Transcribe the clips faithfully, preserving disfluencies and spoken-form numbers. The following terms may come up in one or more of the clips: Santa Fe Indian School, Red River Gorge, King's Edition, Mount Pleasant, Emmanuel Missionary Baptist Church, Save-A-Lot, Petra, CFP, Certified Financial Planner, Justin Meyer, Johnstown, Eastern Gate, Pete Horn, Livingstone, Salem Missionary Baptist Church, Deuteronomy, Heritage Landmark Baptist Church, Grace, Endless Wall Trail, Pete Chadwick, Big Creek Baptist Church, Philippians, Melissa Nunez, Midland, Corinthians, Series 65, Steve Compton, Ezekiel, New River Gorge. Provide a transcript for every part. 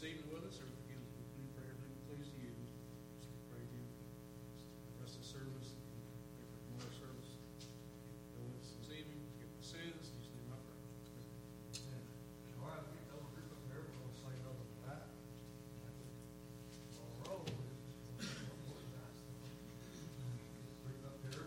this evening with us, or if you need prayer, please do. Just pray to you the rest of the service, pray for tomorrow's service. Go with us this evening, forgive the sins, just do my prayer. Tomorrow, we get double group up here, we're going to say no to that. All roll. Bring up here.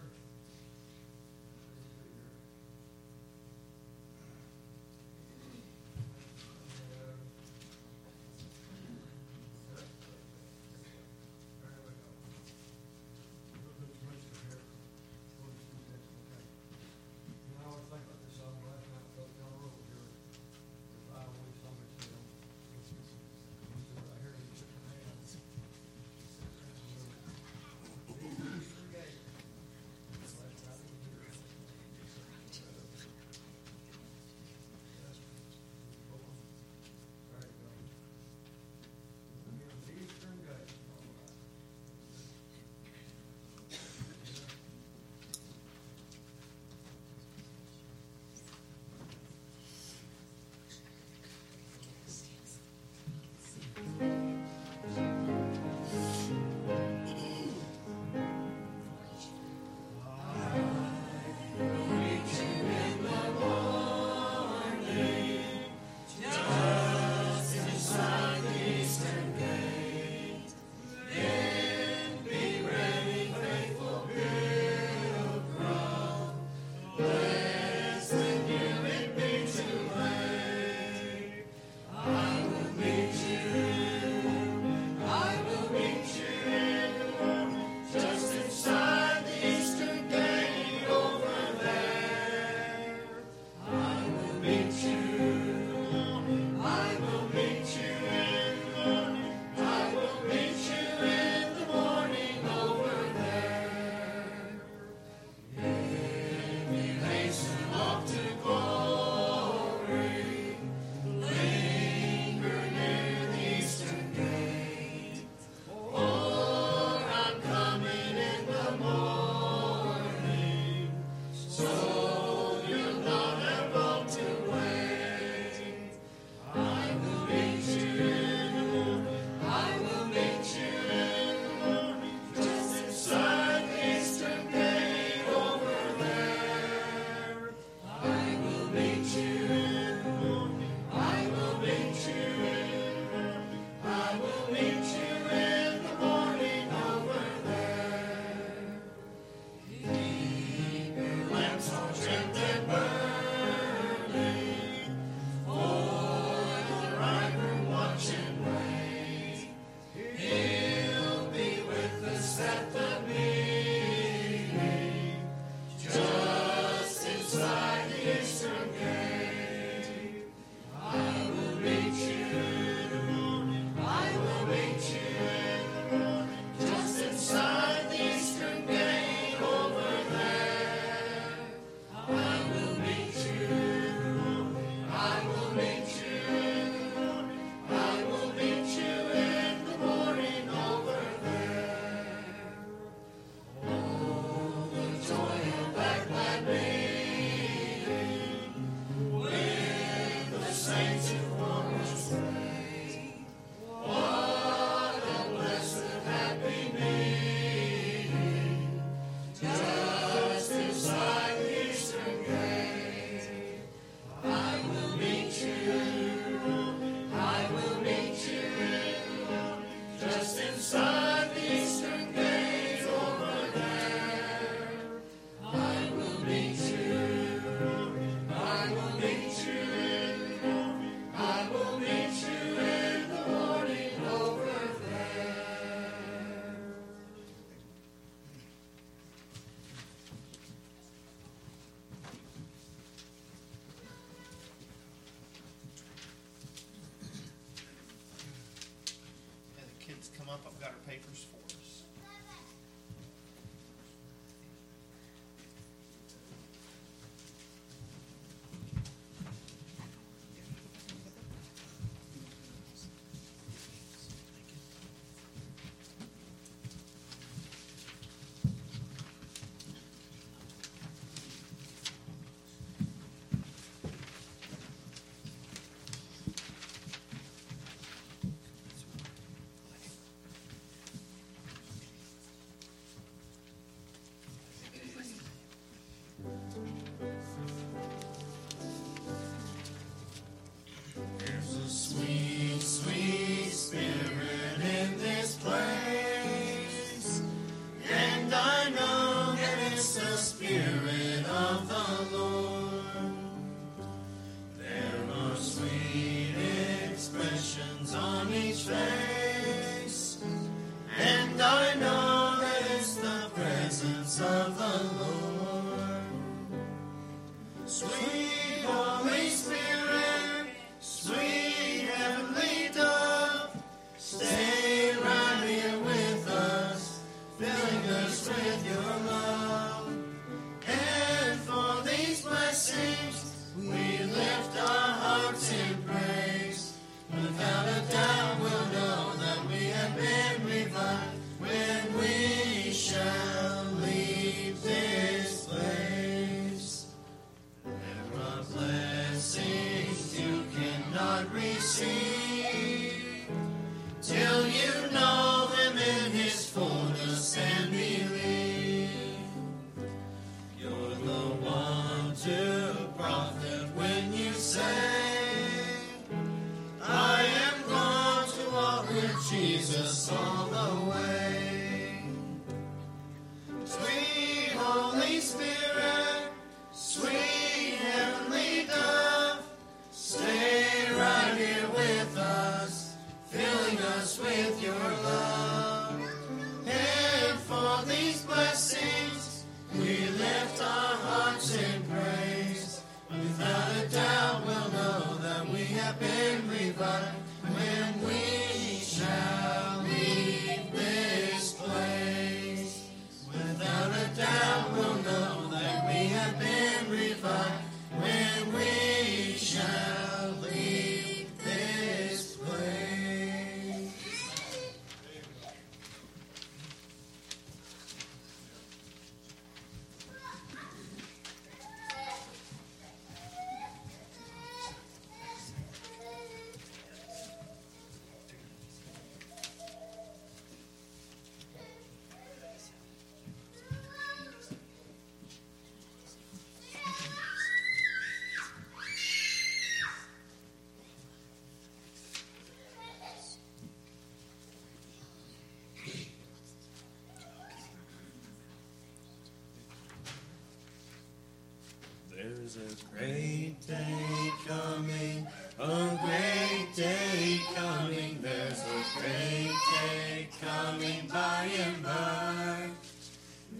There's a great day coming, a great day coming. There's a great day coming by and by,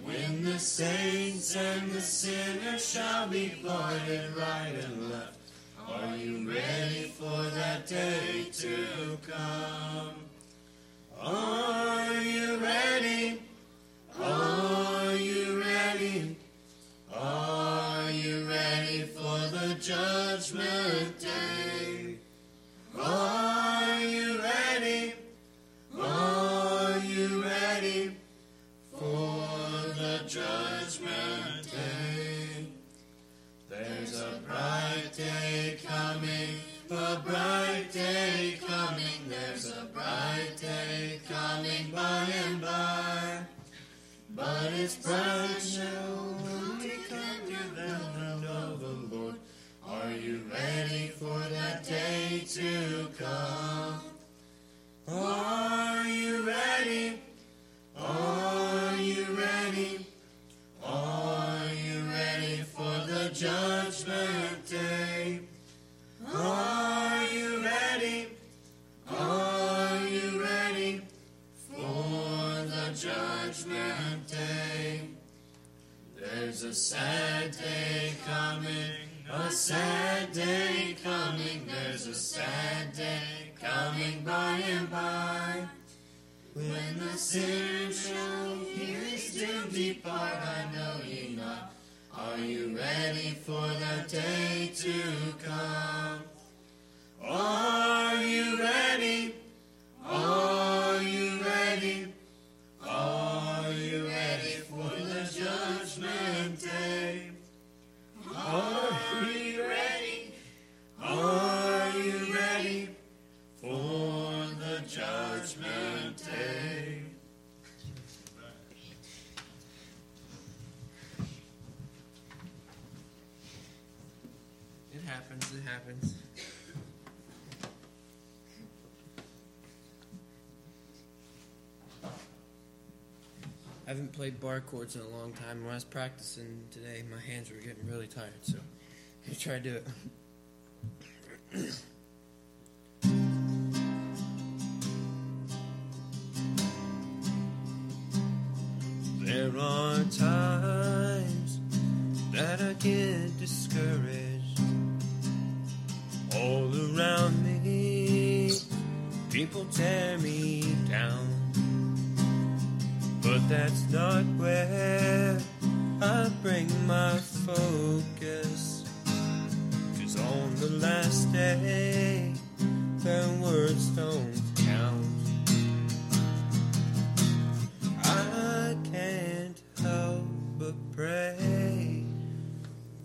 when the saints and the sinners shall be voided right and left. Are you ready for that day to come? Are you ready? Are you ready? Are you ready for the judgment day? Are you ready? Are you ready for the judgment day? There's a bright day coming, a bright day coming. There's a bright day coming by and by, but it's bright shall come to them of the Lord. Are you ready for that day to come? Are you ready? Are you ready? Are you ready for the judgment day? Are you ready? Are you ready for the judgment day? There's a sad day coming, a sad day coming. There's a sad day coming by and by, when the sinner shall hear his doom depart. I know ye not. Are you ready for that day to come? Are you ready? Are you ready? Are you ready for the judgment day? Are you ready? Are you ready for the judgment day? It happens, it happens. I haven't played bar chords in a long time. When I was practicing today, my hands were getting really tired, so I try to do it. There are times that I get discouraged. All around me, people tear me down. But that's not where I bring my focus. the last day, the words don't count. I can't help but pray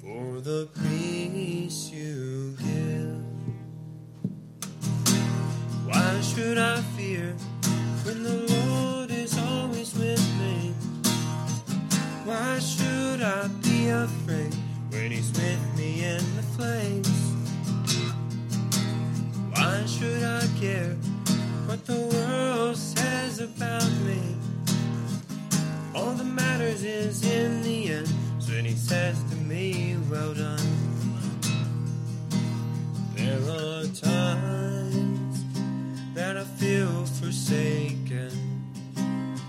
for the peace you give. Why should I fear when the Lord is always with me? Why should I be afraid when He's with me in the flames? Why should I care what the world says about me? All that matters is in the end, so when He says to me, well done. There are times that I feel forsaken.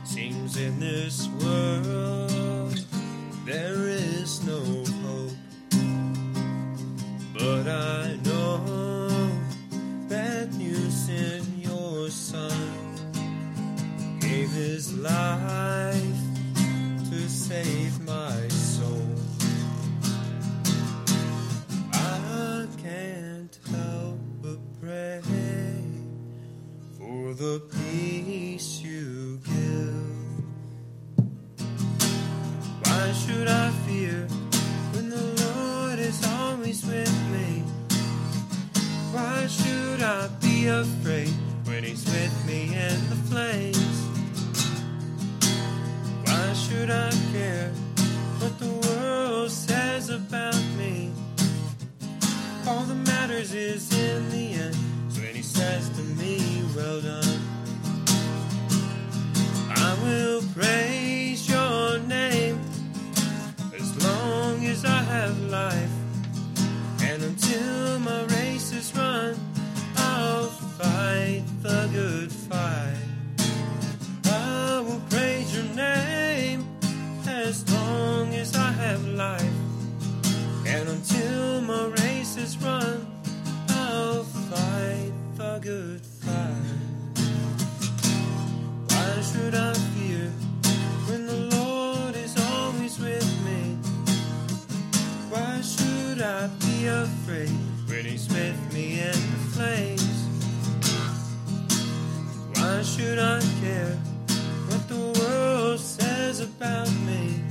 Seems in this world there is no hope, but I know that you sent your Son, gave His life to save my soul. I can't help but pray for the peace you give. Why should I fear when the Lord is always with me? Why should I be afraid when He's with me in the flames? Why should I care what the world says about me? All that matters is in the end, so when He says to me, well done. I will praise your name as long as I have life, and until my race is run, I'll fight the good fight. I will praise your name as long as I have life, and until my race is run, I'll fight the good fight. Why should I fear when the Lord is always with me? Why should I fear? Afraid when He's with me in the flames? Why should I care what the world says about me?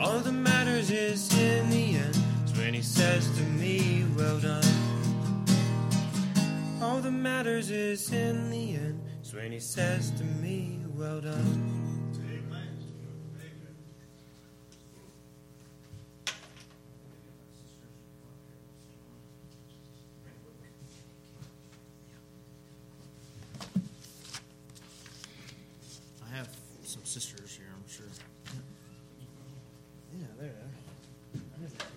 All that matters is in the end, it's when He says to me, well done. All that matters is in the end, it's when He says to me, well done. Sisters here, I'm sure. Yeah, there they are. There's that bear.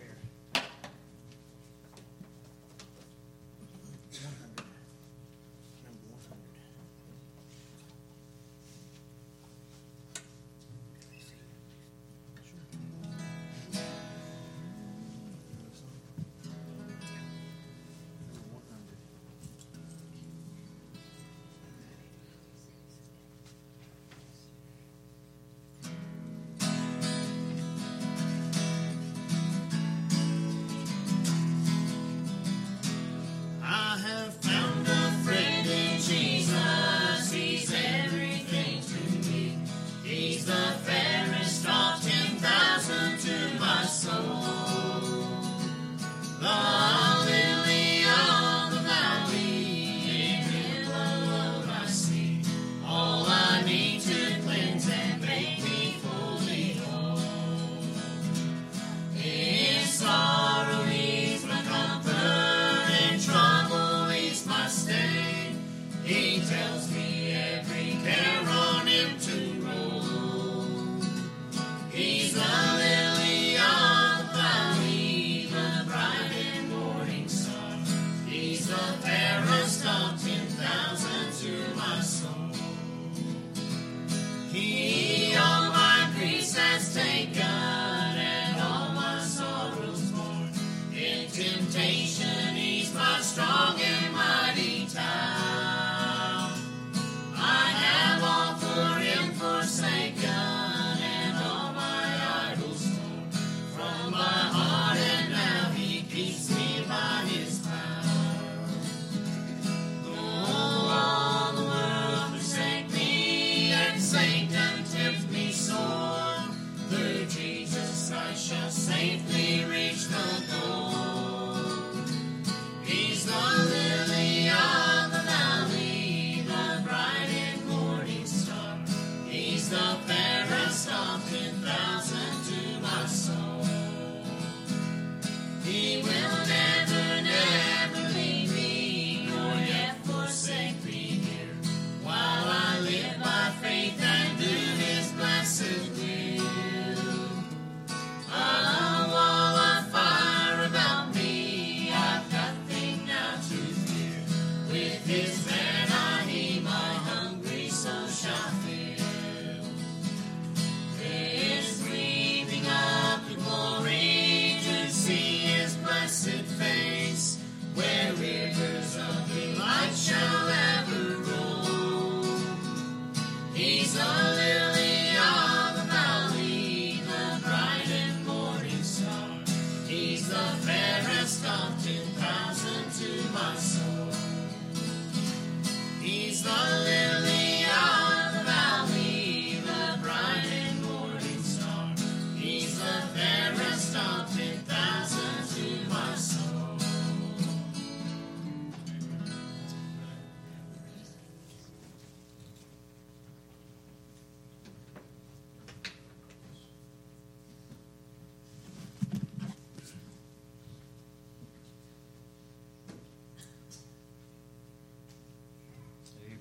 Keeps me by.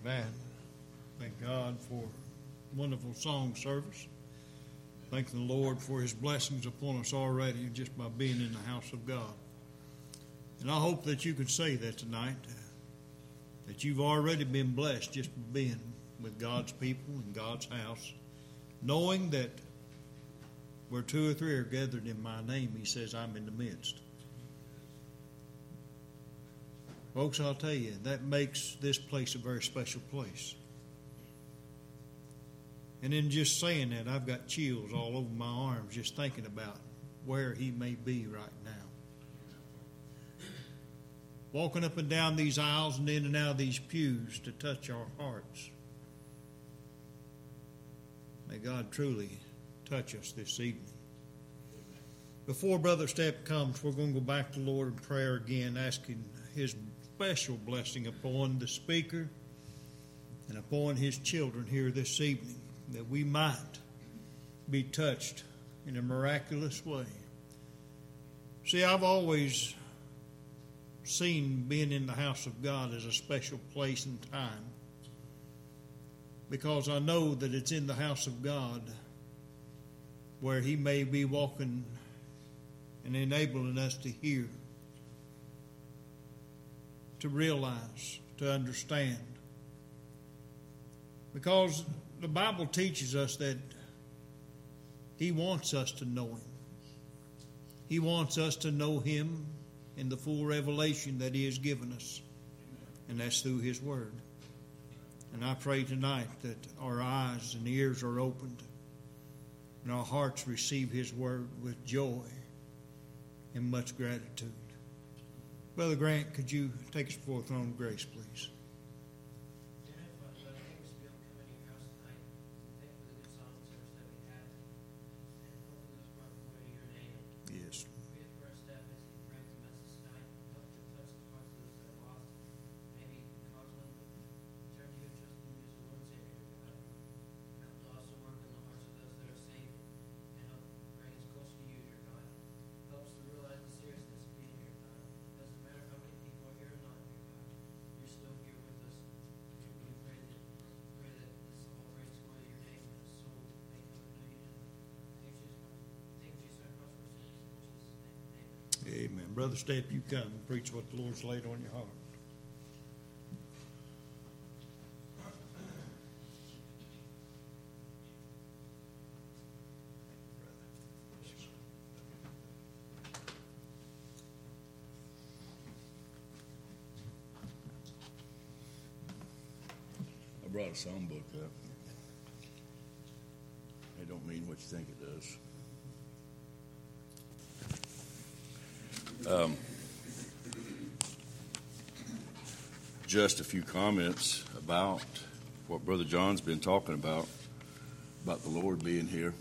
Amen. Thank God for wonderful song service. Thank the Lord for his blessings upon us already just by being in the house of God. And I hope that you can say that tonight, uh, that you've already been blessed just by being with God's people in God's house, knowing that where two or three are gathered in my name, he says, I'm in the midst. Folks, I'll tell you, that makes this place a very special place. And in just saying that, I've got chills all over my arms just thinking about where he may be right now. Walking up and down these aisles and in and out of these pews to touch our hearts. May God truly touch us this evening. Before Brother Step comes, we're going to go back to the Lord in prayer again, asking his special blessing upon the speaker and upon his children here this evening, that we might be touched in a miraculous way. See, I've always seen being in the house of God as a special place and time, because I know that it's in the house of God where he may be walking and enabling us to hear, to realize, to understand. Because the Bible teaches us that he wants us to know him. He wants us to know him in the full revelation that he has given us. And that's through his word. And I pray tonight that our eyes and ears are opened and our hearts receive his word with joy and much gratitude. Brother Grant, could you take us before the throne of grace, please? Amen. Brother Step, you come and preach what the Lord's laid on your heart. I brought a songbook up. I don't mean what you think it does. Um, just a few comments about what Brother John's been talking about, about the Lord being here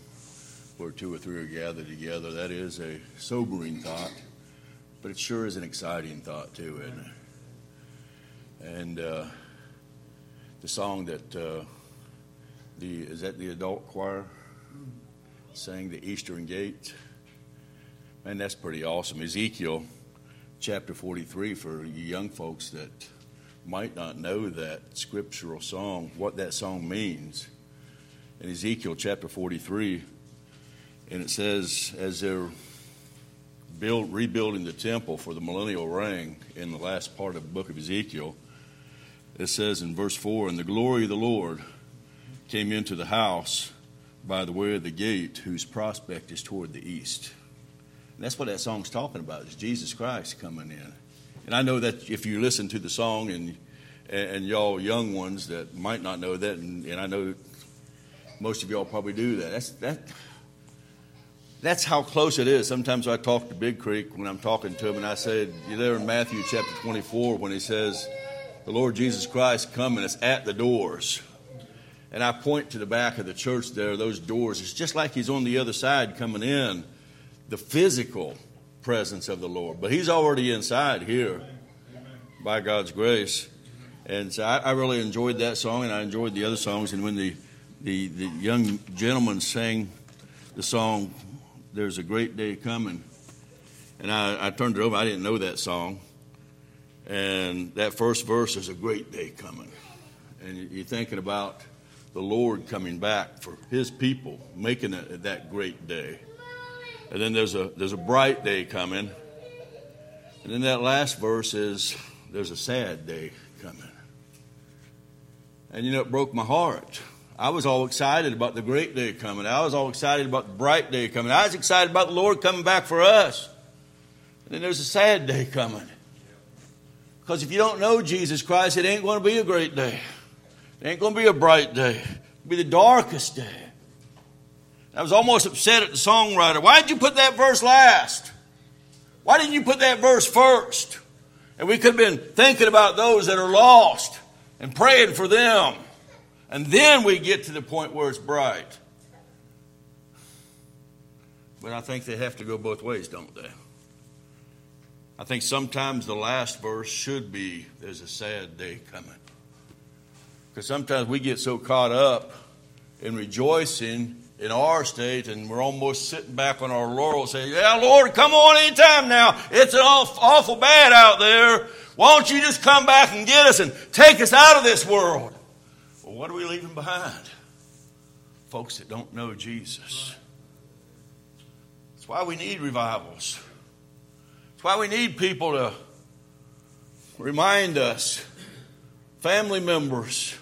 where two or three are gathered together. That is a sobering thought, but it sure is an exciting thought too, isn't it? And uh, the song that uh, the is that the adult choir sang, the Eastern Gate. And that's pretty awesome. Ezekiel chapter forty-three, for you young folks that might not know that scriptural song, what that song means. In Ezekiel chapter forty-three, and it says, as they're build, rebuilding the temple for the millennial reign in the last part of the book of Ezekiel, it says in verse four, and the glory of the Lord came into the house by the way of the gate, whose prospect is toward the east. That's what that song's talking about, is Jesus Christ coming in. And I know that if you listen to the song, and and y'all young ones that might not know that, and, and I know most of y'all probably do that. That's that. That's how close it is. Sometimes I talk to Big Creek when I'm talking to him, and I said, you're there in Matthew chapter twenty-four when he says, the Lord Jesus Christ coming, it's at the doors. And I point to the back of the church there, those doors. It's just like he's on the other side coming in. The physical presence of the Lord. But he's already inside here. Amen. By God's grace. And so I, I really enjoyed that song, and I enjoyed the other songs. And when the, the, the young gentleman sang the song, There's a Great Day Coming, and I, I turned it over. I didn't know that song. And that first verse is a great day coming. and you're thinking about the Lord coming back for his people, making it that great day. And then there's a there's a bright day coming. And then that last verse is, there's a sad day coming. And, you know, it broke my heart. I was all excited about the great day coming. I was all excited about the bright day coming. I was excited about the Lord coming back for us. And then there's a sad day coming. Because if you don't know Jesus Christ, it ain't going to be a great day. It ain't going to be a bright day. It'll be the darkest day. I was almost upset at the songwriter. Why did you put that verse last? Why didn't you put that verse first? And we could have been thinking about those that are lost and praying for them. And then we get to the point where it's bright. But I think they have to go both ways, don't they? I think sometimes the last verse should be, there's a sad day coming. Because sometimes we get so caught up in rejoicing in our state, and we're almost sitting back on our laurels saying, yeah, Lord, come on anytime now. It's awful, awful bad out there. Why don't you just come back and get us and take us out of this world? Well, what are we leaving behind? Folks that don't know Jesus. That's why we need revivals. That's why we need people to remind us, family members,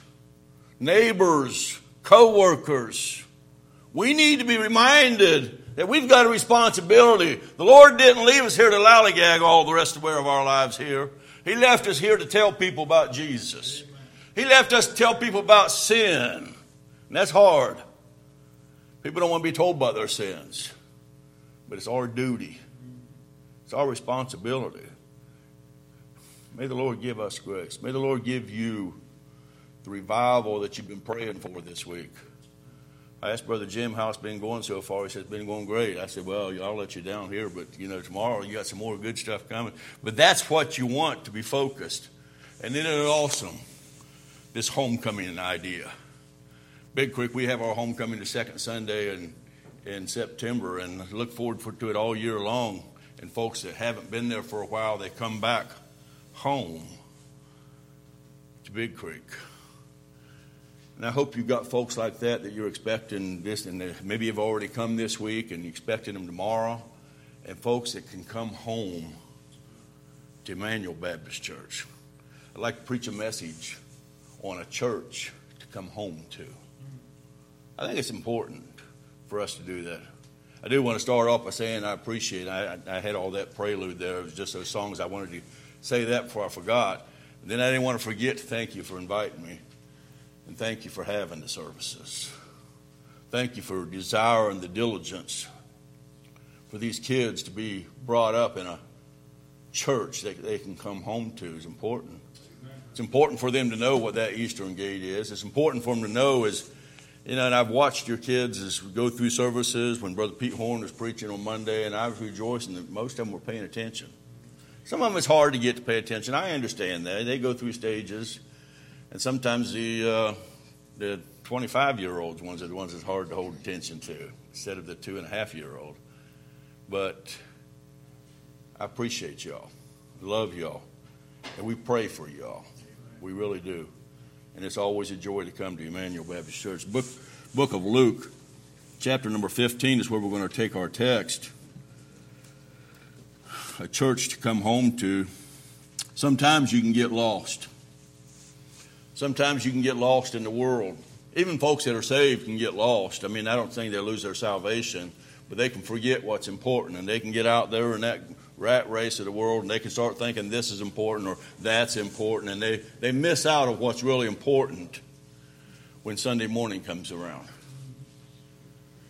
neighbors, co-workers. We need to be reminded that we've got a responsibility. The Lord didn't leave us here to lollygag all the rest of our lives here. He left us here to tell people about Jesus. Amen. He left us to tell people about sin. And that's hard. People don't want to be told about their sins. But it's our duty. It's our responsibility. May the Lord give us grace. May the Lord give you the revival that you've been praying for this week. I asked Brother Jim how it's been going so far. He said, it's been going great. I said, well, I'll let you down here, but, you know, tomorrow you got some more good stuff coming. But that's what you want to be focused. And then it's awesome, this homecoming idea. Big Creek, we have our homecoming the second Sunday in, in September, and look forward for, to it all year long. And folks that haven't been there for a while, they come back home to Big Creek. And I hope you've got folks like that that you're expecting this, and maybe you've already come this week and you're expecting them tomorrow, and folks that can come home to Emmanuel Baptist Church. I'd like to preach a message on a church to come home to. I think it's important for us to do that. I do want to start off by saying I appreciate it. I, I had all that prelude there. It was just those songs. I wanted to say that before I forgot. And then I didn't want to forget to thank you for inviting me. And thank you for having the services. Thank you for desiring the diligence for these kids to be brought up in a church that they can come home to is important. It's important for them to know what that Eastern Gate is. It's important for them to know is, you know, and I've watched your kids as we go through services when Brother Pete Horn was preaching on Monday, and I was rejoicing that most of them were paying attention. Some of them it's hard to get to pay attention. I understand that. They go through stages. And sometimes the uh, the twenty-five-year-olds ones are the ones that's hard to hold attention to instead of the two-and-a-half-year-old. But I appreciate y'all. I love y'all. And we pray for y'all. We really do. And it's always a joy to come to Emmanuel Baptist Church. Book, Book of Luke, chapter number fifteen is where we're going to take our text. A church to come home to. Sometimes you can get lost. Sometimes you can get lost in the world. Even folks that are saved can get lost. I mean, I don't think they lose their salvation, but they can forget what's important, and they can get out there in that rat race of the world, and they can start thinking this is important or that's important, and they, they miss out on what's really important when Sunday morning comes around.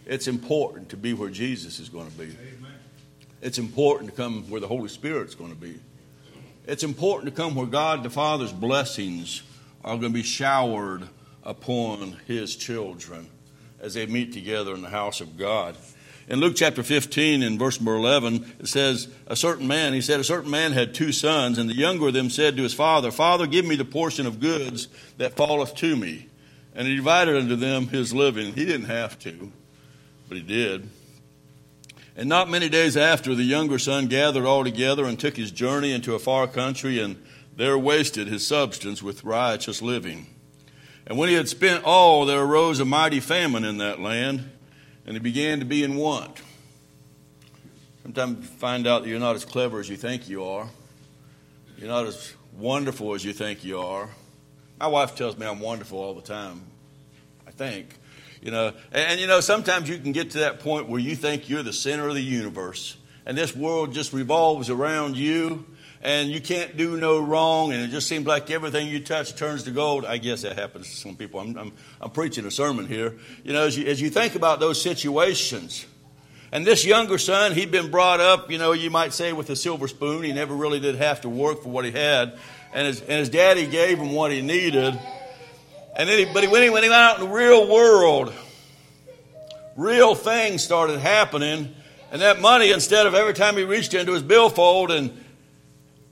It's important to be where Jesus is going to be. Amen. It's important to come where the Holy Spirit's going to be. It's important to come where God the Father's blessings are going to be showered upon his children as they meet together in the house of God. In Luke chapter fifteen, in verse number eleven, it says, A certain man, he said, a certain man had two sons, and the younger of them said to his father, Father, give me the portion of goods that falleth to me. And he divided unto them his living. He didn't have to, but he did. And not many days after, the younger son gathered all together and took his journey into a far country, and there wasted his substance with riotous living. And when he had spent all, there arose a mighty famine in that land, and he began to be in want. Sometimes you find out that you're not as clever as you think you are. You're not as wonderful as you think you are. My wife tells me I'm wonderful all the time, I think. You know, and, and you know, sometimes you can get to that point where you think you're the center of the universe, and this world just revolves around you, and you can't do no wrong, and it just seems like everything you touch turns to gold. I guess that happens to some people. I'm, I'm, I'm preaching a sermon here. You know, as you, as you think about those situations, and this younger son, he'd been brought up, you know, you might say with a silver spoon. He never really did have to work for what he had, and his, and his daddy gave him what he needed. And then he, but he, when, he, when he went out in the real world, real things started happening. And that money, instead of every time he reached into his billfold and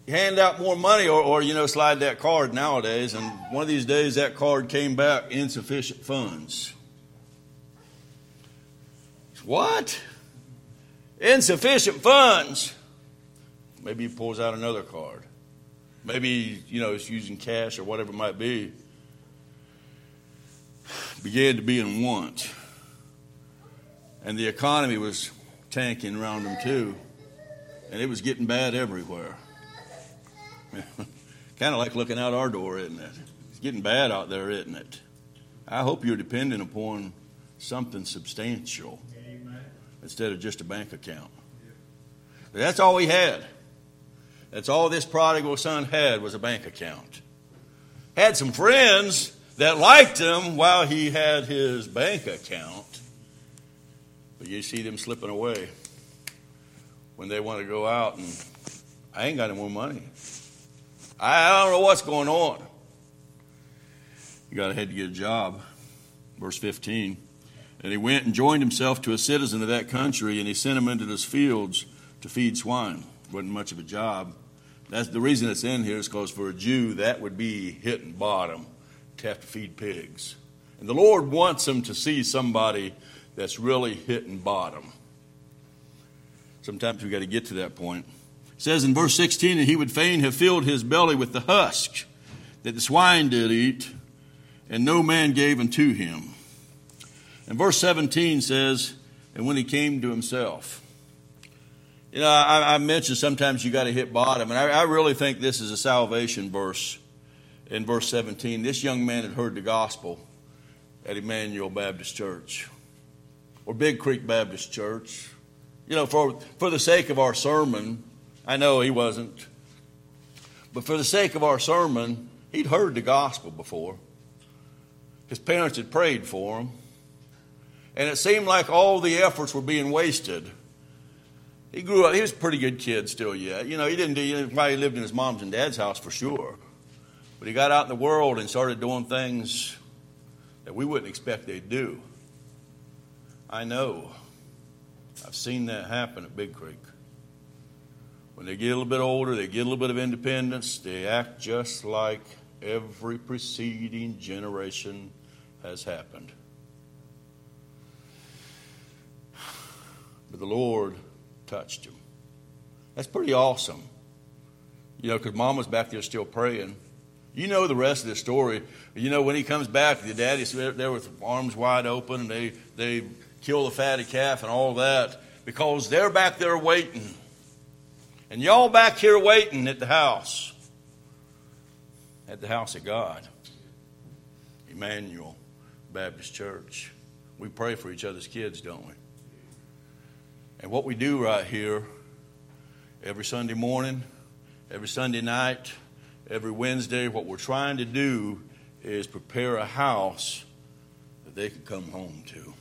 hand out more money or, or, you know, slide that card nowadays. And one of these days that card came back, insufficient funds. What? Insufficient funds. Maybe he pulls out another card. Maybe, you know, he's using cash or whatever it might be. Began to be in want. And the economy was tanking around them too. And it was getting bad everywhere. Kind of like looking out our door, isn't it? It's getting bad out there, isn't it? I hope you're dependent upon something substantial. Amen. Instead of just a bank account. Yeah. But that's all he had. That's all this prodigal son had was a bank account. Had some friends that liked him while he had his bank account. But you see them slipping away when they want to go out and I ain't got any more money. I don't know what's going on. He got ahead to get a job. Verse fifteen. And he went and joined himself to a citizen of that country, and he sent him into his fields to feed swine. Wasn't much of a job. That's the reason it's in here is because for a Jew, that would be hitting bottom to have to feed pigs. And the Lord wants them to see somebody that's really hitting bottom. Sometimes we've got to get to that point. It says in verse sixteen, and he would fain have filled his belly with the husk that the swine did eat, and no man gave unto him. And verse seventeen says, and when he came to himself. You know, I, I mentioned sometimes you got to hit bottom, and I, I really think this is a salvation verse in verse seventeen. This young man had heard the gospel at Emmanuel Baptist Church or Big Creek Baptist Church. You know, for, for the sake of our sermon, I know he wasn't. But for the sake of our sermon, he'd heard the gospel before. His parents had prayed for him. And it seemed like all the efforts were being wasted. He grew up. He was a pretty good kid still yet. You know, he didn't do, you know, probably lived in his mom's and dad's house for sure. But he got out in the world and started doing things that we wouldn't expect they'd do. I know. I've seen that happen at Big Creek. When they get a little bit older, they get a little bit of independence, they act just like every preceding generation has happened. But the Lord touched him. That's pretty awesome. You know, because Mama's back there still praying. You know the rest of the story. You know, when he comes back, the daddy's there with arms wide open, and they, they kill the fatty calf and all that because they're back there waiting. And y'all back here waiting at the house. At the house of God. Emmanuel Baptist Church. We pray for each other's kids, don't we? And what we do right here, every Sunday morning, every Sunday night, every Wednesday, what we're trying to do is prepare a house that they can come home to.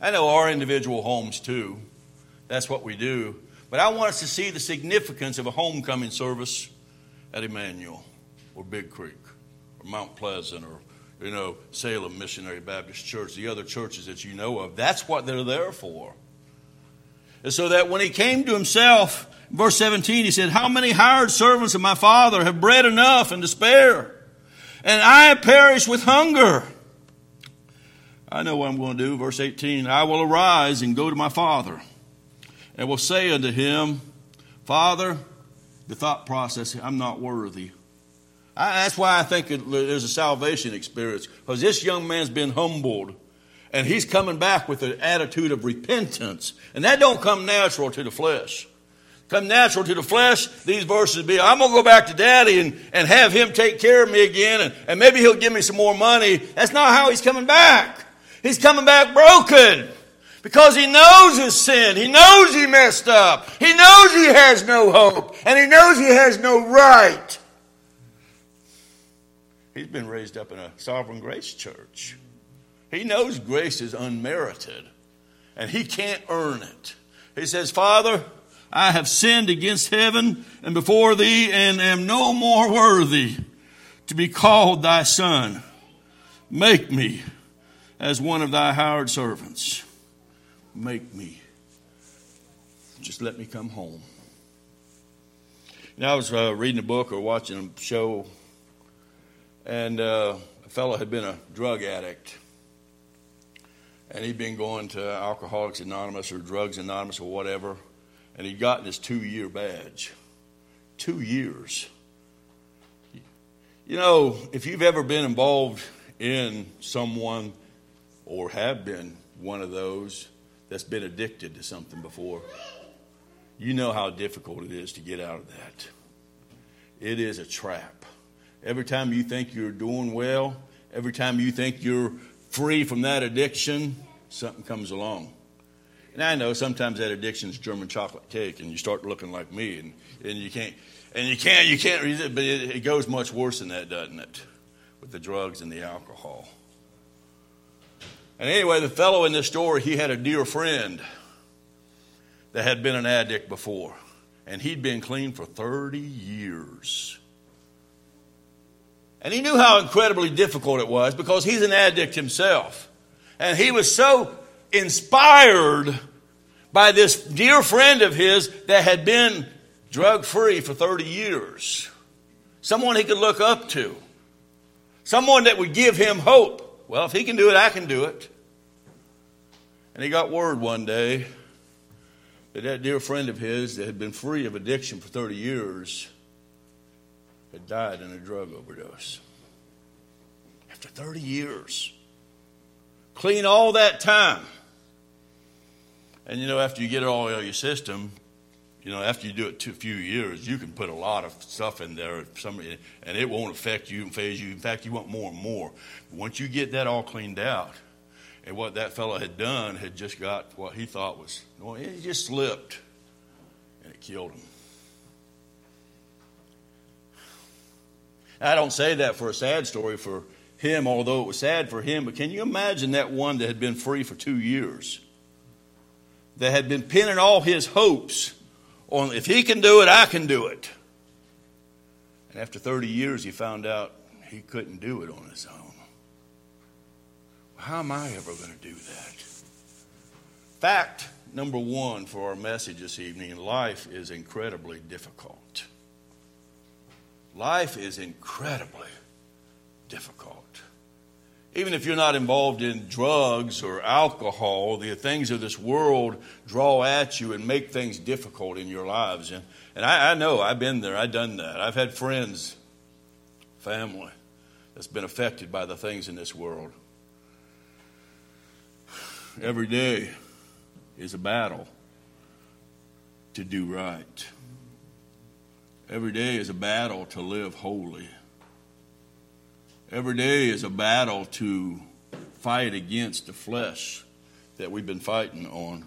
I know our individual homes too. That's what we do. But I want us to see the significance of a homecoming service at Emmanuel or Big Creek or Mount Pleasant or, you know, Salem Missionary Baptist Church, the other churches that you know of. That's what they're there for. And so that when he came to himself, verse seventeen, he said, how many hired servants of my father have bread enough and to spare? And I perish with hunger. I know what I'm going to do. Verse eighteen, I will arise and go to my father. And will say unto him, Father, the thought process, I'm not worthy. I, that's why I think it, there's a salvation experience, because this young man's been humbled, and he's coming back with an attitude of repentance. And that don't come natural to the flesh. Come natural to the flesh, these verses be, I'm going to go back to Daddy and, and have him take care of me again, and, and maybe he'll give me some more money. That's not how he's coming back. He's coming back broken because he knows his sin. He knows he messed up. He knows he has no hope, and he knows he has no right. He's been raised up in a sovereign grace church. He knows grace is unmerited, and he can't earn it. He says, Father, I have sinned against heaven and before thee, and am no more worthy to be called thy son. Make me as one of thy hired servants. Make me. Just let me come home. And I was uh, reading a book or watching a show, and uh, a fellow had been a drug addict. And he'd been going to Alcoholics Anonymous or Drugs Anonymous or whatever. And he'd gotten his two-year badge. Two years. You know, if you've ever been involved in someone or have been one of those that's been addicted to something before, you know how difficult it is to get out of that. It is a trap. Every time you think you're doing well, every time you think you're free from that addiction, something comes along. And I know sometimes that addiction is German chocolate cake, and you start looking like me, and, and you can't, and you can't, you can't resist. But it, it goes much worse than that, doesn't it? With the drugs and the alcohol. And anyway, the fellow in this story, he had a dear friend that had been an addict before, and he'd been clean for thirty years. And he knew how incredibly difficult it was because he's an addict himself. And he was so inspired by this dear friend of his that had been drug-free for thirty years. Someone he could look up to. Someone that would give him hope. Well, if he can do it, I can do it. And he got word one day that that dear friend of his that had been free of addiction for thirty years had died in a drug overdose. After thirty years. Clean all that time. And you know, after you get it all out of your system, you know, after you do it a few years, you can put a lot of stuff in there, and it won't affect you and phase you. In fact, you want more and more. But once you get that all cleaned out, and what that fellow had done had just got what he thought was, well, it just slipped, and it killed him. I don't say that for a sad story for him, although it was sad for him. But can you imagine that one that had been free for two years, that had been pinning all his hopes on, if he can do it, I can do it. And after thirty years, he found out he couldn't do it on his own. How am I ever going to do that? Fact number one for our message this evening, life is incredibly difficult. Life is incredibly difficult. Even if you're not involved in drugs or alcohol, the things of this world draw at you and make things difficult in your lives. And, and I, I know, I've been there, I've done that. I've had friends, family, that's been affected by the things in this world. Every day is a battle to do right. Every day is a battle to live holy. Every day is a battle to fight against the flesh that we've been fighting on.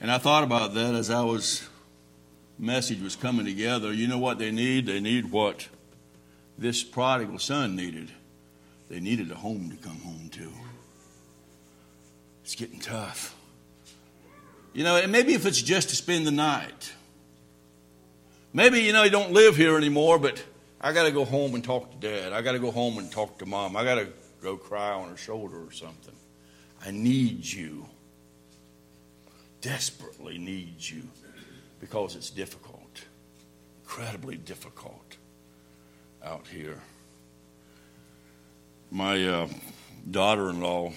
And I thought about that as I was, message was coming together. You know what they need? They need what this prodigal son needed. They needed a home to come home to. It's getting tough. You know, and maybe if it's just to spend the night. Maybe, you know, you don't live here anymore, but I got to go home and talk to Dad. I got to go home and talk to Mom. I got to go cry on her shoulder or something. I need you. Desperately need you because it's difficult. Incredibly difficult out here. My uh, daughter-in-law,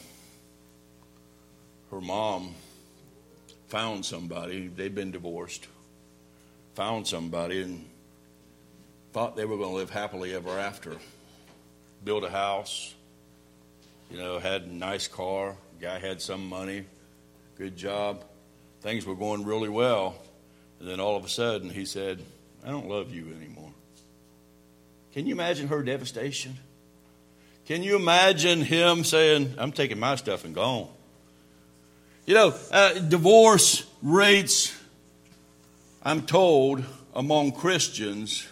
her mom found somebody. They've been divorced. Found somebody and thought they were going to live happily ever after. Built a house, you know, had a nice car, guy had some money, good job. Things were going really well. And then all of a sudden he said, I don't love you anymore. Can you imagine her devastation? Can you imagine him saying, I'm taking my stuff and gone? You know, uh, divorce rates, I'm told, among Christians,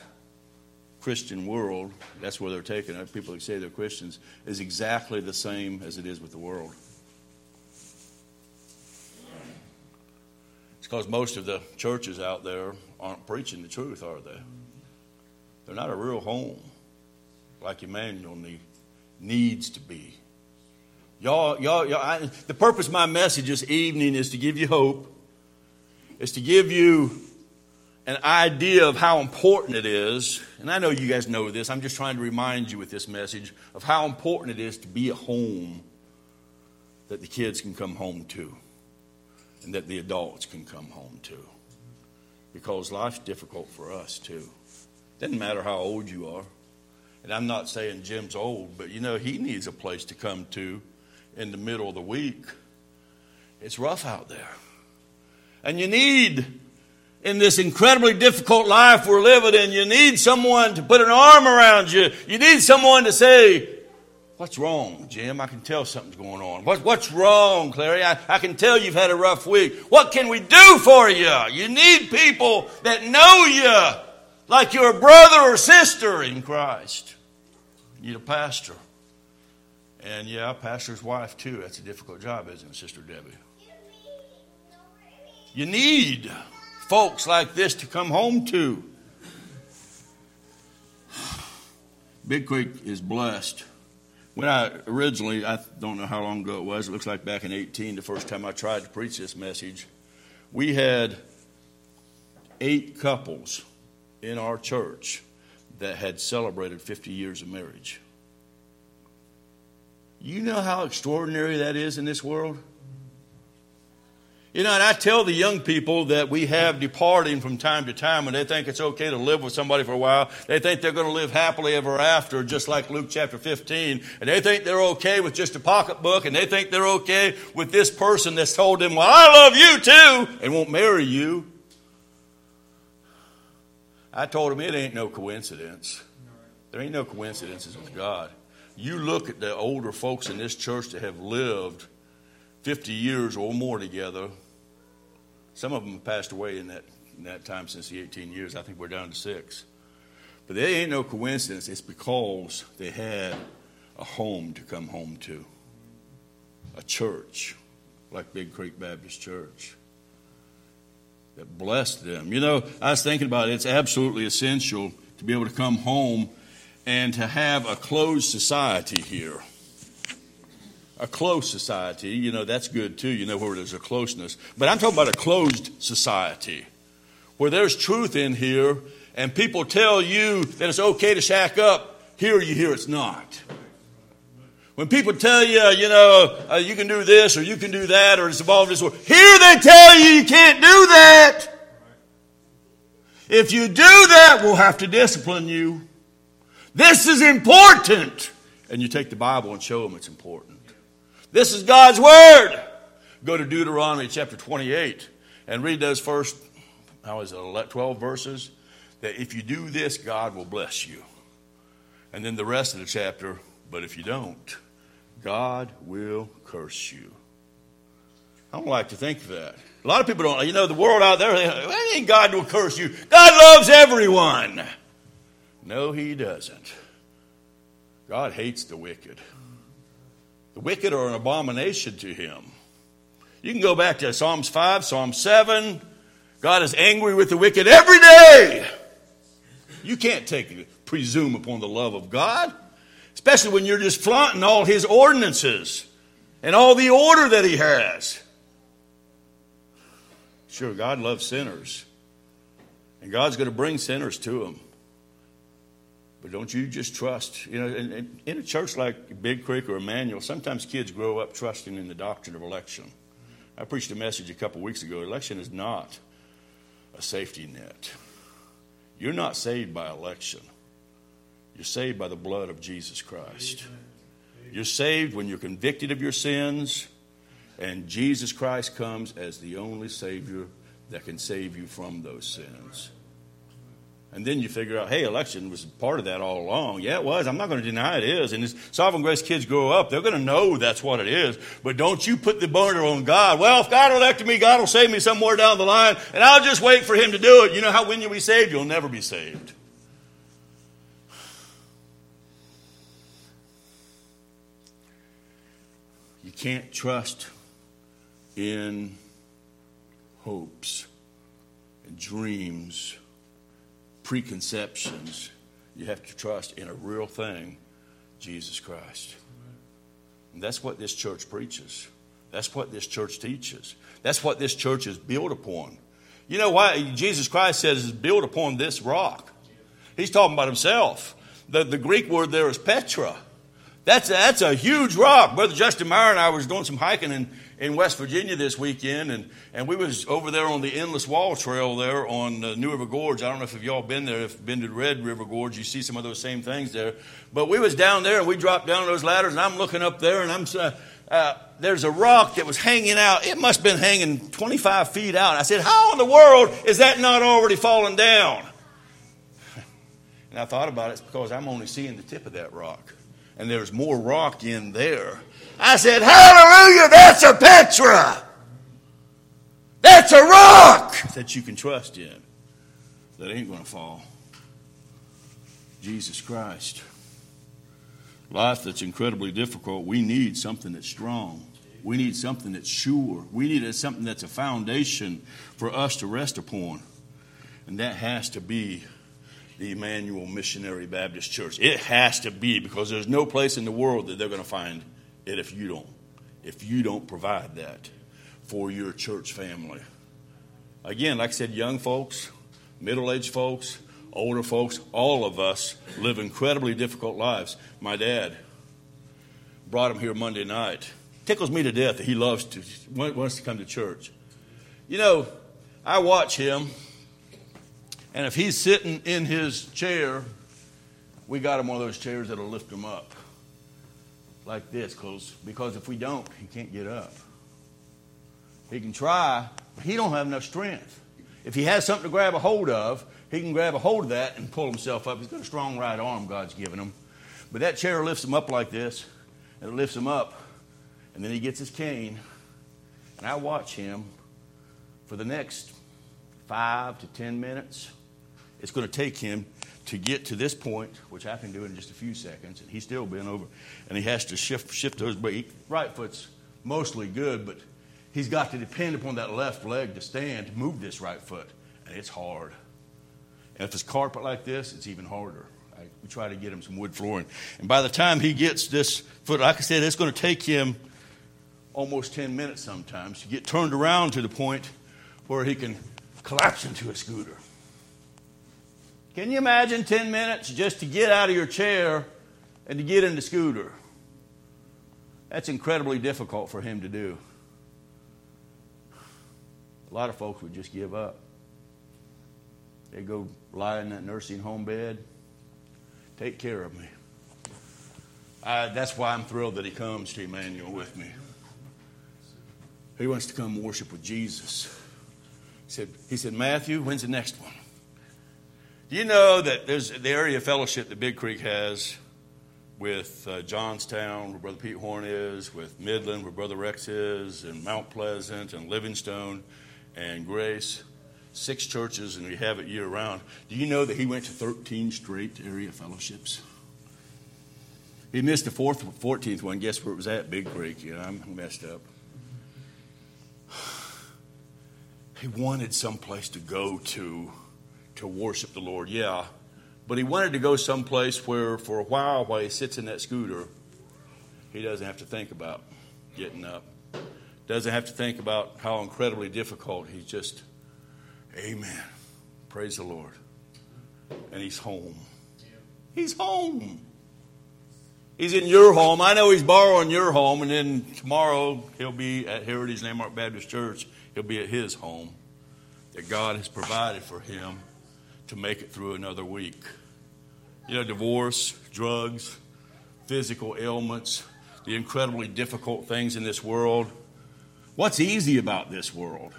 Christian world, that's where they're taking it, people that say they're Christians, is exactly the same as it is with the world. It's because most of the churches out there aren't preaching the truth, are they? They're not a real home like Emmanuel need, needs to be. Y'all, y'all, y'all I, the purpose of my message this evening is to give you hope, is to give you an idea of how important it is. And I know you guys know this. I'm just trying to remind you with this message of how important it is to be a home that the kids can come home to and that the adults can come home to. Because life's difficult for us too. Doesn't matter how old you are. And I'm not saying Jim's old, but you know, he needs a place to come to in the middle of the week. It's rough out there. And you need, in this incredibly difficult life we're living in, you need someone to put an arm around you. You need someone to say, what's wrong, Jim? I can tell something's going on. What, what's wrong, Clary? I, I can tell you've had a rough week. What can we do for you? You need people that know you like you're a brother or sister in Christ. You need a pastor. And yeah, a pastor's wife too. That's a difficult job, isn't it, Sister Debbie? You need folks like this to come home to. Big Creek is blessed. When I originally, I don't know how long ago it was, it looks like back in eighteen, the first time I tried to preach this message, we had eight couples in our church that had celebrated fifty years of marriage. You know how extraordinary that is in this world? You know, and I tell the young people that we have departing from time to time, and they think it's okay to live with somebody for a while. They think they're going to live happily ever after, just like Luke chapter fifteen. And they think they're okay with just a pocketbook, and they think they're okay with this person that's told them, well, I love you too, and won't marry you. I told them it ain't no coincidence. There ain't no coincidences with God. You look at the older folks in this church that have lived fifty years or more together. Some of them have passed away in that, in that time since the eighteen years. I think we're down to six. But they ain't no coincidence. It's because they had a home to come home to. A church like Big Creek Baptist Church that blessed them. You know, I was thinking about it. It's absolutely essential to be able to come home and to have a closed society here. A closed society, you know, that's good too. You know, where there's a closeness. But I'm talking about a closed society where there's truth in here and people tell you that it's okay to shack up. Here you hear it's not. When people tell you, you know, uh, you can do this or you can do that or it's involved in this world. Here they tell you you can't do that. If you do that, we'll have to discipline you. This is important. And you take the Bible and show them it's important. This is God's Word. Go to Deuteronomy chapter twenty-eight and read those first, how is it, twelve verses. That if you do this, God will bless you. And then the rest of the chapter, but if you don't, God will curse you. I don't like to think of that. A lot of people don't. You know, the world out there, they ain't God will curse you. God loves everyone. No, He doesn't. God hates the wicked. The wicked are an abomination to Him. You can go back to Psalms five, Psalm seven. God is angry with the wicked every day. You can't take presume upon the love of God, especially when you're just flaunting all His ordinances and all the order that He has. Sure, God loves sinners, and God's going to bring sinners to Him. But don't you just trust? You know, in, in a church like Big Creek or Emmanuel, sometimes kids grow up trusting in the doctrine of election. I preached a message a couple weeks ago. Election is not a safety net. You're not saved by election. You're saved by the blood of Jesus Christ. You're saved when you're convicted of your sins, and Jesus Christ comes as the only Savior that can save you from those sins. And then you figure out, hey, election was part of that all along. Yeah, it was. I'm not going to deny it is. And as Sovereign Grace kids grow up, they're going to know that's what it is. But don't you put the burner on God. Well, if God elected me, God will save me somewhere down the line, and I'll just wait for him to do it. You know how when you'll be saved? You'll never be saved. You can't trust in hopes and dreams, preconceptions. You have to trust in a real thing, Jesus Christ. And that's what this church preaches. That's what this church teaches. That's what this church is built upon. You know why Jesus Christ says it's built upon this rock? He's talking about himself. The, the Greek word there is Petra. That's a, that's a huge rock. Brother Justin Meyer and I was doing some hiking in, in West Virginia this weekend, and, and we was over there on the Endless Wall Trail there on uh, New River Gorge. I don't know if y'all been there. If you've been to Red River Gorge, you see some of those same things there. But we was down there, and we dropped down those ladders, and I'm looking up there, and I'm uh, uh, there's a rock that was hanging out. It must have been hanging twenty-five feet out. I said, how in the world is that not already falling down? And I thought about it. It's because I'm only seeing the tip of that rock. And there's more rock in there. I said, hallelujah, that's a Petra. That's a rock that you can trust in. That ain't going to fall. Jesus Christ. Life that's incredibly difficult, we need something that's strong. We need something that's sure. We need something that's a foundation for us to rest upon. And that has to be the Emmanuel Missionary Baptist Church. It has to be, because there's no place in the world that they're going to find it if you don't, if you don't provide that for your church family. Again, like I said, young folks, middle-aged folks, older folks, all of us live incredibly difficult lives. My dad brought him here Monday night. Tickles me to death that he loves to, wants to come to church. You know, I watch him. And if he's sitting in his chair, we got him one of those chairs that'll lift him up like this, cause, because if we don't, he can't get up. He can try, but he don't have enough strength. If he has something to grab a hold of, he can grab a hold of that and pull himself up. He's got a strong right arm God's given him. But that chair lifts him up like this, and it lifts him up, and then he gets his cane, and I watch him for the next five to ten minutes. It's going to take him to get to this point, which I can do in just a few seconds, and he's still bent over. And he has to shift shift those. Right foot's mostly good, but he's got to depend upon that left leg to stand to move this right foot, and it's hard. And if it's carpet like this, it's even harder. I, we try to get him some wood flooring. And by the time he gets this foot, like I said, it's going to take him almost ten minutes sometimes to get turned around to the point where he can collapse into a scooter. Can you imagine ten minutes just to get out of your chair and to get in the scooter? That's incredibly difficult for him to do. A lot of folks would just give up. They go lie in that nursing home bed. Take care of me. I, that's why I'm thrilled that he comes to Emmanuel with me. He wants to come worship with Jesus. He said, he said, Matthew, when's the next one? Do you know that there's the area of fellowship that Big Creek has with uh, Johnstown, where Brother Pete Horn is, with Midland, where Brother Rex is, and Mount Pleasant, and Livingstone, and Grace? Six churches, and we have it year-round. Do you know that he went to thirteen straight area fellowships? He missed the fourth, fourteenth one. Guess where it was at? Big Creek. You know, I'm messed up. He wanted someplace to go to, to worship the Lord, yeah. But he wanted to go someplace where for a while, while he sits in that scooter, he doesn't have to think about getting up. Doesn't have to think about how incredibly difficult. He's just, amen, praise the Lord. And he's home. He's home. He's in your home. I know he's borrowing your home, and then tomorrow he'll be at Heritage Landmark Baptist Church. He'll be at his home that God has provided for him to make it through another week. You know, divorce, drugs, physical ailments, the incredibly difficult things in this world. What's easy about this world?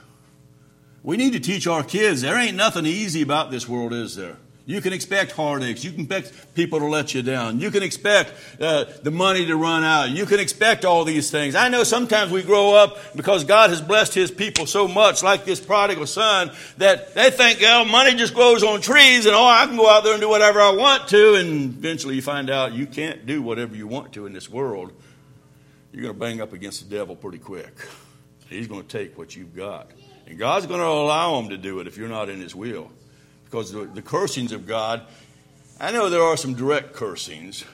We need to teach our kids there ain't nothing easy about this world, is there? You can expect heartaches. You can expect people to let you down. You can expect uh, the money to run out. You can expect all these things. I know sometimes we grow up because God has blessed his people so much, like this prodigal son, that they think, oh, money just grows on trees and, oh, I can go out there and do whatever I want to. And eventually you find out you can't do whatever you want to in this world. You're going to bang up against the devil pretty quick. He's going to take what you've got. And God's going to allow him to do it if you're not in his will. Because the, the cursings of God, I know there are some direct cursings,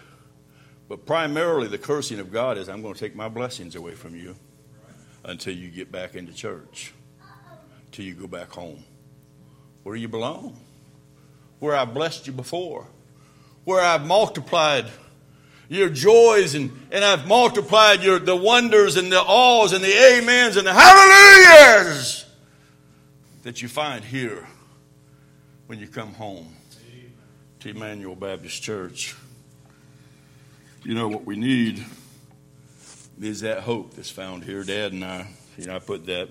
but primarily the cursing of God is, I'm going to take my blessings away from you until you get back into church, until you go back home, where you belong, where I blessed you before, where I've multiplied your joys and, and I've multiplied your the wonders and the awes and the amens and the hallelujahs that you find here. When you come home to Emmanuel Baptist Church, you know what we need is that hope that's found here. Dad and I, you know, I put that.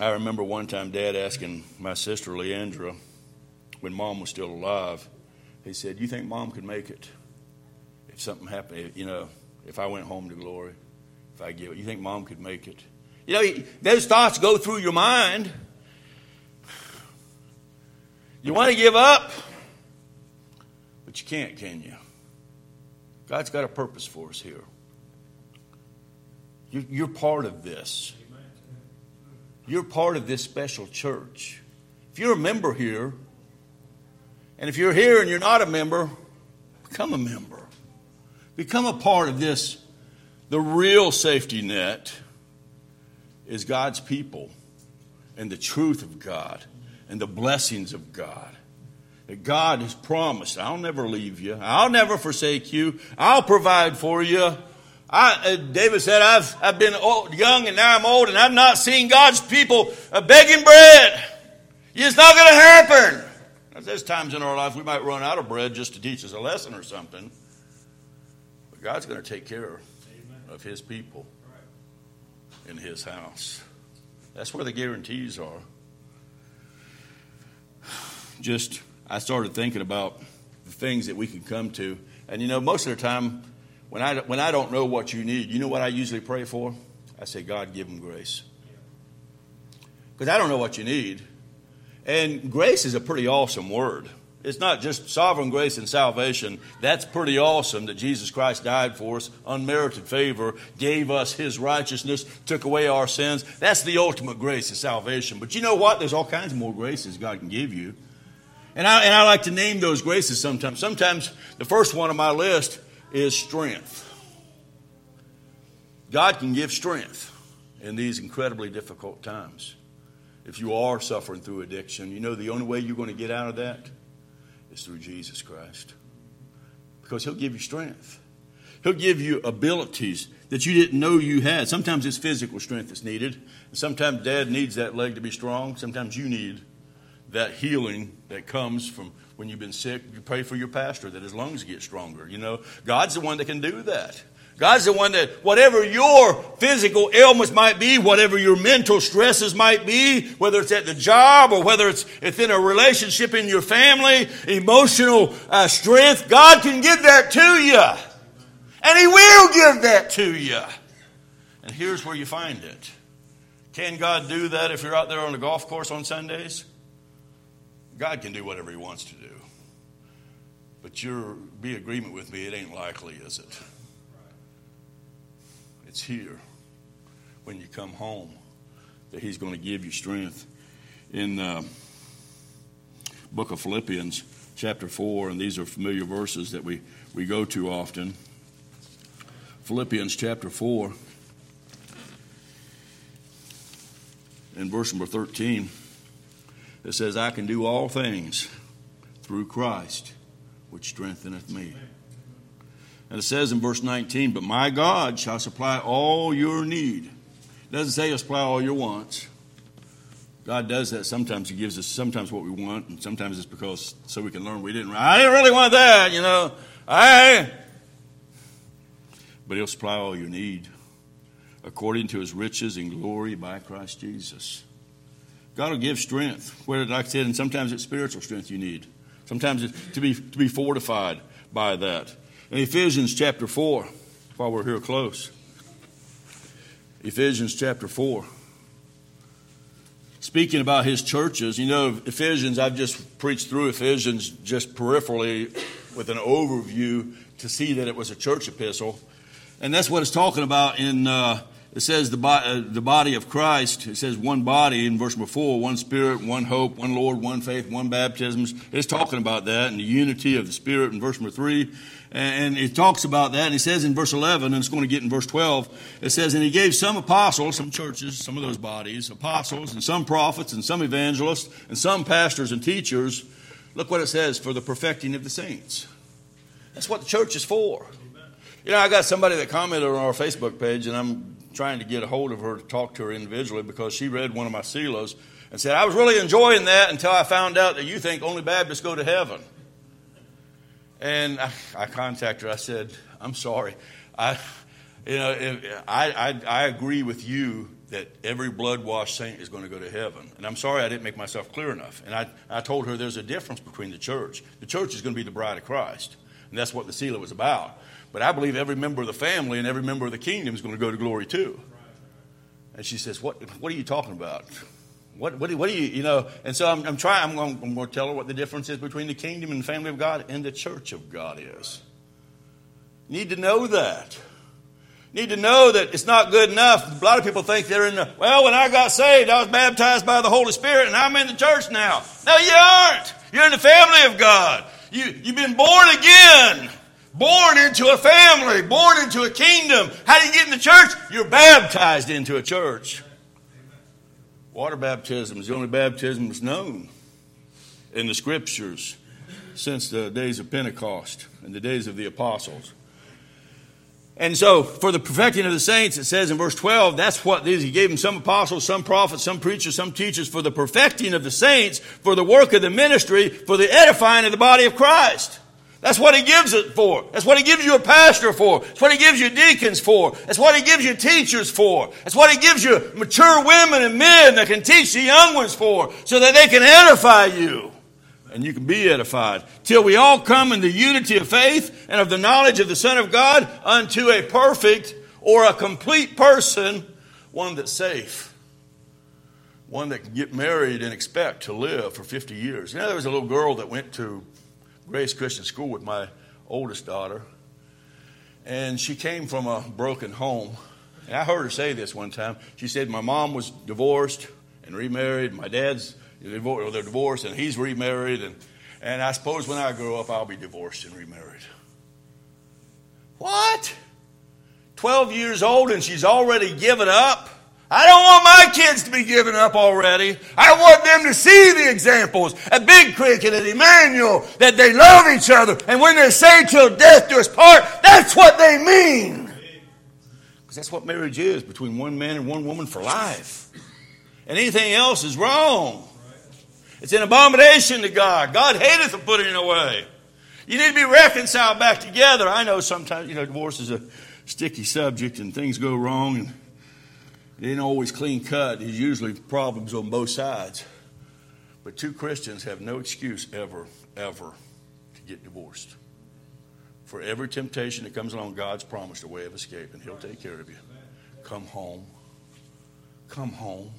I remember one time Dad asking my sister Leandra, when Mom was still alive, he said, "You think Mom could make it if something happened? You know, if I went home to glory, if I give it, you think Mom could make it?" You know, those thoughts go through your mind. You want to give up, but you can't, can you? God's got a purpose for us here. You're part of this. You're part of this special church. If you're a member here, and if you're here and you're not a member, become a member. Become a part of this. The real safety net is God's people and the truth of God. And the blessings of God. That God has promised, I'll never leave you. I'll never forsake you. I'll provide for you. I, uh, David said, I've, I've been old, young and now I'm old. And I've not seen God's people uh, begging bread. It's not going to happen. Now, there's times in our life we might run out of bread just to teach us a lesson or something. But God's going to take care of his people in his house. That's where the guarantees are. Just, I started thinking about the things that we can come to. And, you know, most of the time, when I, when I don't know what you need, you know what I usually pray for? I say, God, give them grace. Because I don't know what you need. And grace is a pretty awesome word. It's not just sovereign grace and salvation. That's pretty awesome that Jesus Christ died for us, unmerited favor, gave us his righteousness, took away our sins. That's the ultimate grace of salvation. But you know what? There's all kinds of more graces God can give you. And I, and I like to name those graces sometimes. Sometimes the first one on my list is strength. God can give strength in these incredibly difficult times. If you are suffering through addiction, you know the only way you're going to get out of that is through Jesus Christ. Because he'll give you strength. He'll give you abilities that you didn't know you had. Sometimes it's physical strength that's needed. And sometimes Dad needs that leg to be strong. Sometimes you need that healing that comes from when you've been sick. You pray for your pastor that his lungs get stronger. You know, God's the one that can do that. God's the one that, whatever your physical ailments might be, whatever your mental stresses might be, whether it's at the job or whether it's, it's in a relationship in your family, emotional uh, strength, God can give that to you. And he will give that to you. And here's where you find it. Can God do that if you're out there on the golf course on Sundays? God can do whatever he wants to do. But you're, be agreement with me, it ain't likely, is it? It's here when you come home that he's going to give you strength. In the book of Philippians, chapter four, and these are familiar verses that we, we go to often. Philippians chapter four and verse number thirteen. It says, I can do all things through Christ, which strengtheneth me. And it says in verse nineteen, but my God shall supply all your need. It doesn't say he'll supply all your wants. God does that sometimes. He gives us sometimes what we want, and sometimes it's because so we can learn we didn't. I didn't really want that, you know. I. But He'll supply all your need according to His riches and glory by Christ Jesus. God will give strength. Where, like I said, and sometimes it's spiritual strength you need. Sometimes it's to be to be fortified by that. In Ephesians chapter four, while we're here close. Ephesians chapter four. Speaking about His churches, you know, Ephesians, I've just preached through Ephesians just peripherally with an overview to see that it was a church epistle. And that's what it's talking about in, uh, it says the, bo- uh, the body of Christ. It says one body in verse number four, one spirit, one hope, one Lord, one faith, one baptisms. It's talking about that and the unity of the Spirit in verse number three. And it talks about that, and it says in verse eleven, and it's going to get in verse twelve, it says, and He gave some apostles, some churches, some of those bodies, apostles, and some prophets, and some evangelists, and some pastors and teachers. Look what it says, for the perfecting of the saints. That's what the church is for. Amen. You know, I got somebody that commented on our Facebook page, and I'm trying to get a hold of her to talk to her individually because she read one of my silos and said, I was really enjoying that until I found out that you think only Baptists go to heaven. And I, I contacted her. I said, I'm sorry. I, you know, I, I I agree with you that every blood-washed saint is going to go to heaven. And I'm sorry I didn't make myself clear enough. And I, I told her there's a difference between the church. The church is going to be the bride of Christ. And that's what the seal was about. But I believe every member of the family and every member of the kingdom is going to go to glory too. And she says, what What are you talking about? What, what, do, what do you, you know, and so I'm, I'm trying, I'm going, I'm going to tell her what the difference is between the kingdom and the family of God and the church of God is. Need to know that. Need to know that it's not good enough. A lot of people think they're in the, well, when I got saved, I was baptized by the Holy Spirit and I'm in the church now. No, you aren't. You're in the family of God. You, you've been born again, born into a family, born into a kingdom. How do you get in the church? You're baptized into a church. Water baptism is the only baptism that's known in the Scriptures since the days of Pentecost and the days of the apostles. And so for the perfecting of the saints, it says in verse twelve, that's what it is. He gave them some apostles, some prophets, some preachers, some teachers for the perfecting of the saints, for the work of the ministry, for the edifying of the body of Christ. That's what He gives it for. That's what He gives you a pastor for. That's what He gives you deacons for. That's what He gives you teachers for. That's what He gives you mature women and men that can teach the young ones for, so that they can edify you and you can be edified. Till we all come in the unity of faith and of the knowledge of the Son of God unto a perfect or a complete person, one that's safe, one that can get married and expect to live for fifty years. You know, there was a little girl that went to Grace Christian School with my oldest daughter, and she came from a broken home. And I heard her say this one time. She said, my mom was divorced and remarried. My dad's divorced, they're divorced, and he's remarried. And, and I suppose when I grow up, I'll be divorced and remarried. What? twelve years old, and she's already given up? I don't want my kids to be giving up already. I want them to see the examples at Big Creek and at Emmanuel that they love each other. And when they say till death do us part, that's what they mean. Because that's what marriage is, between one man and one woman for life. And anything else is wrong. It's an abomination to God. God hateth to put it away. You need to be reconciled back together. I know sometimes, you know, divorce is a sticky subject and things go wrong and it ain't always clean cut. There's usually problems on both sides. But two Christians have no excuse ever, ever to get divorced. For every temptation that comes along, God's promised a way of escape, and He'll take care of you. Come home. Come home.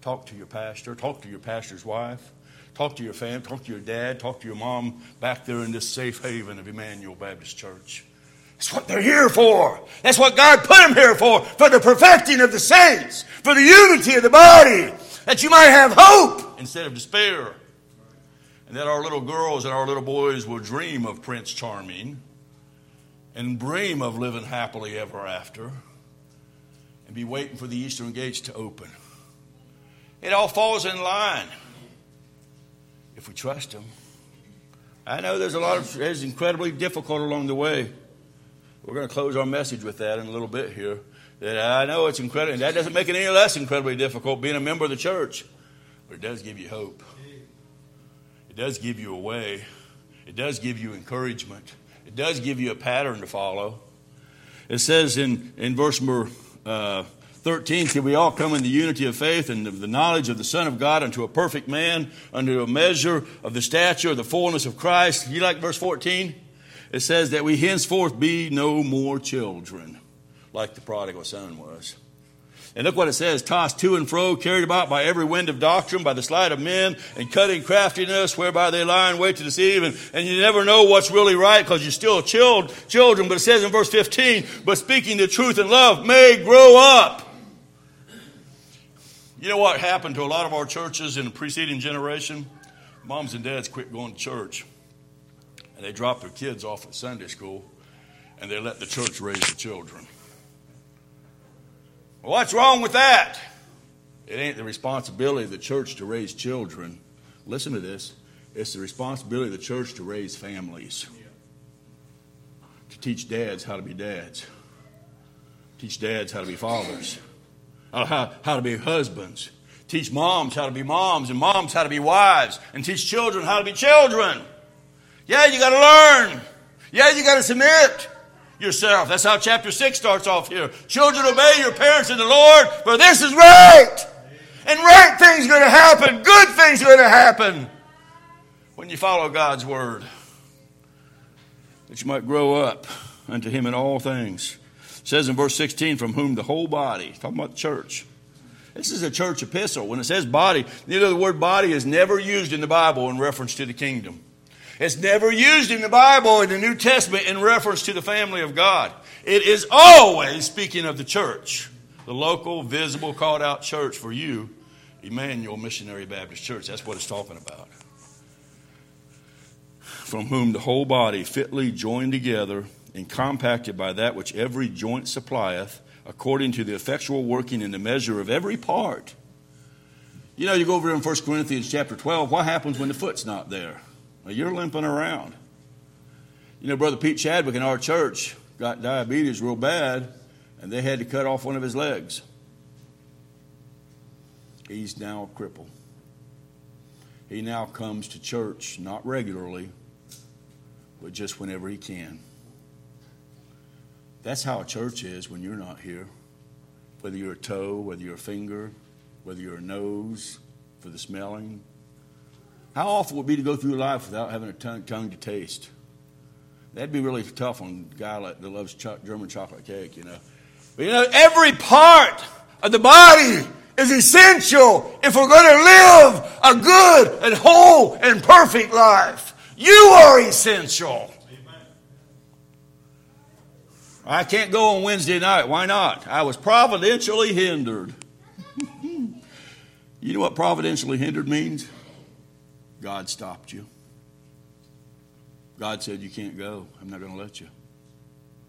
Talk to your pastor. Talk to your pastor's wife. Talk to your fam. Talk to your dad. Talk to your mom back there in this safe haven of Emmanuel Baptist Church. That's what they're here for. That's what God put them here for. For the perfecting of the saints. For the unity of the body. That you might have hope instead of despair. And that our little girls and our little boys will dream of Prince Charming. And dream of living happily ever after. And be waiting for the Eastern Gates to open. It all falls in line. If we trust Him. I know there's a lot of, it's incredibly difficult along the way. We're going to close our message with that in a little bit here. That I know it's incredible. That doesn't make it any less incredibly difficult being a member of the church. But it does give you hope. It does give you a way. It does give you encouragement. It does give you a pattern to follow. It says in, in verse number uh, thirteen, "Till we all come in the unity of faith and of the knowledge of the Son of God unto a perfect man, unto a measure of the stature of the fullness of Christ." You like verse fourteen? It says that we henceforth be no more children, like the prodigal son was. And look what it says, "Tossed to and fro, carried about by every wind of doctrine, by the sleight of men, and cutting craftiness, whereby they lie in wait to deceive." And, and you never know what's really right because you're still child, children. But it says in verse fifteen, "But speaking the truth in love may grow up." You know what happened to a lot of our churches in the preceding generation? Moms and dads quit going to church. And they dropped their kids off at Sunday school, and they let the church raise the children. What's wrong with that? It ain't the responsibility of the church to raise children. Listen to this. It's the responsibility of the church to raise families. To teach dads how to be dads. Teach dads how to be fathers. How, how to be husbands. Teach moms how to be moms, and moms how to be wives. And teach children how to be children. Yeah, you got to learn. Yeah, you got to submit yourself. That's how chapter six starts off here. Children, obey your parents in the Lord, for this is right. And right things are going to happen. Good things are going to happen when you follow God's word. That you might grow up unto him in all things. It says in verse sixteen, "From whom the whole body," talking about the church. This is a church epistle. When it says body, you know the word body is never used in the Bible in reference to the kingdom. It's never used in the Bible, in the New Testament, in reference to the family of God. It is always speaking of the church, the local, visible, called-out church for you, Emmanuel Missionary Baptist Church. That's what it's talking about. "From whom the whole body fitly joined together and compacted by that which every joint supplieth, according to the effectual working in the measure of every part." You know, you go over in First Corinthians chapter twelve, what happens when the foot's not there? You're limping around. You know, Brother Pete Chadwick in our church got diabetes real bad, and they had to cut off one of his legs. He's now a cripple. He now comes to church, not regularly, but just whenever he can. That's how a church is when you're not here. Whether you're a toe, whether you're a finger, whether you're a nose for the smelling. How awful it would be to go through life without having a tongue, tongue to taste. That'd be really tough on a guy like, that loves cho- German chocolate cake, you know. But you know, every part of the body is essential if we're going to live a good and whole and perfect life. You are essential. Amen. I can't go on Wednesday night. Why not? I was providentially hindered. You know what providentially hindered means? God stopped you. God said, "You can't go. I'm not going to let you."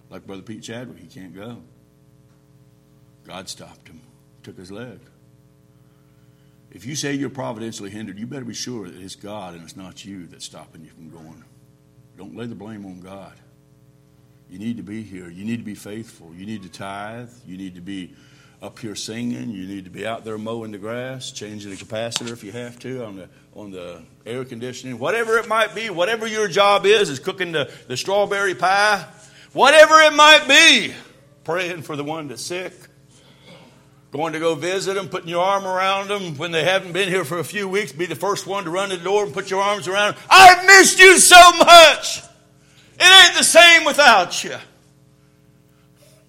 Like Brother Pete Chadwick, he can't go. God stopped him, took his leg. If you say you're providentially hindered, you better be sure that it's God and it's not you that's stopping you from going. Don't lay the blame on God. You need to be here. You need to be faithful. You need to tithe. You need to be up here singing. You need to be out there mowing the grass, changing the capacitor if you have to on the on the air conditioning. Whatever it might be, whatever your job is, is cooking the, the strawberry pie. Whatever it might be, praying for the one that's sick, going to go visit them, putting your arm around them when they haven't been here for a few weeks. Be the first one to run to the door and put your arms around them. "I've missed you so much. It ain't the same without you."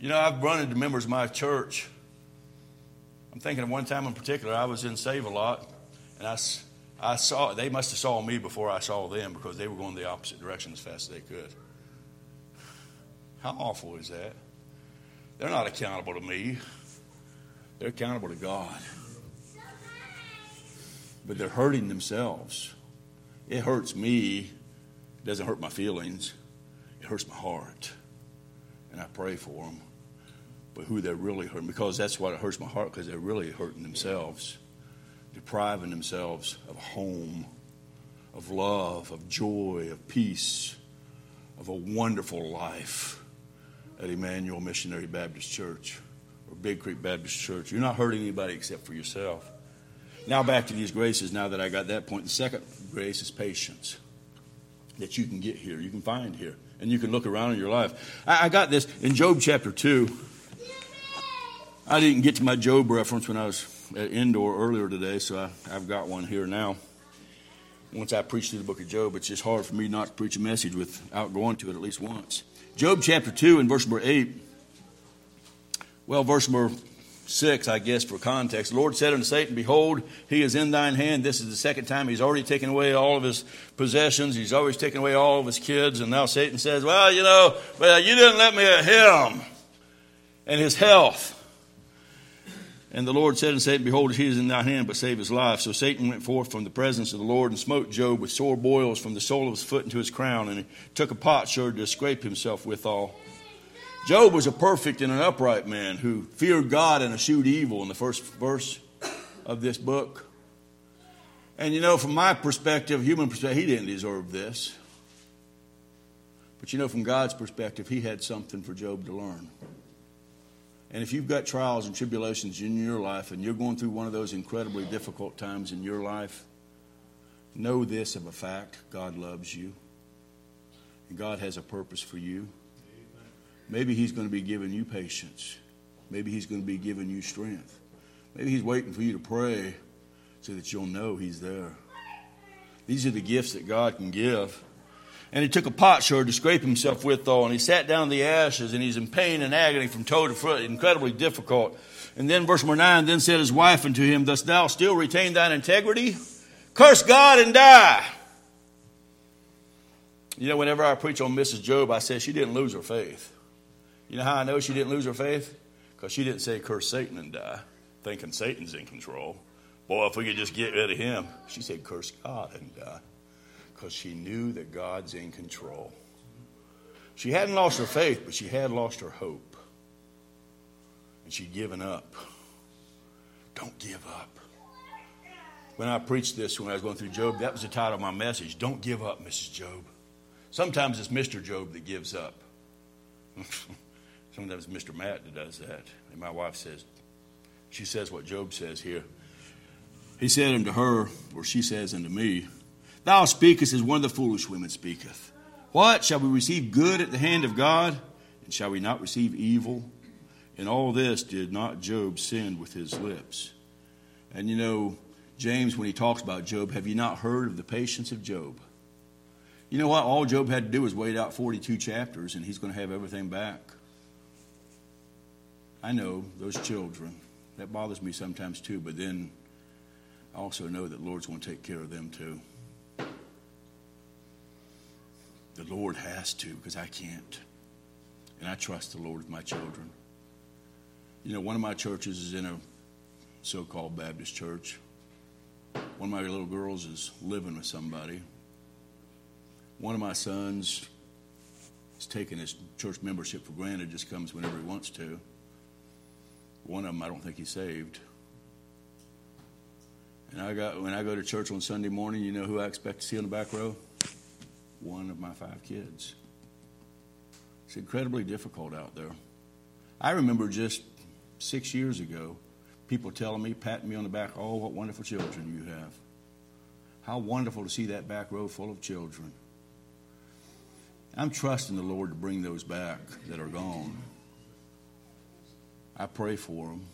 You know, I've run into members of my church. I'm thinking of one time in particular, I was in Save-A-Lot, and I, I saw, they must have saw me before I saw them because they were going the opposite direction as fast as they could. How awful is that? They're not accountable to me. They're accountable to God. But they're hurting themselves. It hurts me. It doesn't hurt my feelings. It hurts my heart. And I pray for them. But who they're really hurting, because that's what it hurts my heart, because they're really hurting themselves, depriving themselves of a home, of love, of joy, of peace, of a wonderful life at Emmanuel Missionary Baptist Church or Big Creek Baptist Church. You're not hurting anybody except for yourself. Now back to these graces, now that I got that point. The second grace is patience, that you can get here, you can find here, and you can look around in your life. I, I got this in Job chapter two. I didn't get to my Job reference when I was at Indoor earlier today, so I, I've got one here now. Once I preach through the book of Job, it's just hard for me not to preach a message without going to it at least once. Job chapter two and verse number eight. Well, verse number six, I guess, for context. The Lord said unto Satan, behold, he is in thine hand. This is the second time he's already taken away all of his possessions. He's always taken away all of his kids. And now Satan says, well, you know, well, you didn't let me at him and his health. And the Lord said unto Satan, behold, he is in thy hand, but save his life. So Satan went forth from the presence of the Lord and smote Job with sore boils from the sole of his foot into his crown. And he took a potsherd to scrape himself withal. Job was a perfect and an upright man who feared God and eschewed evil in the first verse of this book. And you know, from my perspective, human perspective, he didn't deserve this. But you know, from God's perspective, he had something for Job to learn. And if you've got trials and tribulations in your life and you're going through one of those incredibly difficult times in your life, know this of a fact: God loves you. And God has a purpose for you. Maybe he's going to be giving you patience. Maybe he's going to be giving you strength. Maybe he's waiting for you to pray so that you'll know he's there. These are the gifts that God can give. And he took a potsherd to scrape himself withal, and he sat down in the ashes, and he's in pain and agony from toe to foot, incredibly difficult. And then verse number nine, then said his wife unto him, dost thou still retain thine integrity? Curse God and die. You know, whenever I preach on Missus Job, I say she didn't lose her faith. You know how I know she didn't lose her faith? Because she didn't say curse Satan and die, thinking Satan's in control. Boy, if we could just get rid of him. She said curse God and die, because she knew that God's in control. She hadn't lost her faith, but she had lost her hope. And she'd given up. Don't give up. When I preached this when I was going through Job, that was the title of my message. Don't give up, Missus Job. Sometimes it's Mister Job that gives up. Sometimes it's Mister Matt that does that. And my wife says, she says what Job says here. He said unto her, or she says unto me, thou speakest as one of the foolish women speaketh. What? Shall we receive good at the hand of God? And shall we not receive evil? In all this did not Job sin with his lips. And you know, James, when he talks about Job, have you not heard of the patience of Job? You know what? All Job had to do was wait out forty-two chapters, and he's going to have everything back. I know those children. That bothers me sometimes too, but then I also know that the Lord's going to take care of them too. The Lord has to, because I can't. And I trust the Lord with my children. You know, one of my churches is in a so-called Baptist church. One of my little girls is living with somebody. One of my sons is taking his church membership for granted, just comes whenever he wants to. One of them, I don't think he's saved. And I got when I go to church on Sunday morning, you know who I expect to see on the back row? One of my five kids. It's incredibly difficult out there. I remember just six years ago, people telling me, patting me on the back, oh, what wonderful children you have. How wonderful to see that back row full of children. I'm trusting the Lord to bring those back that are gone. I pray for them.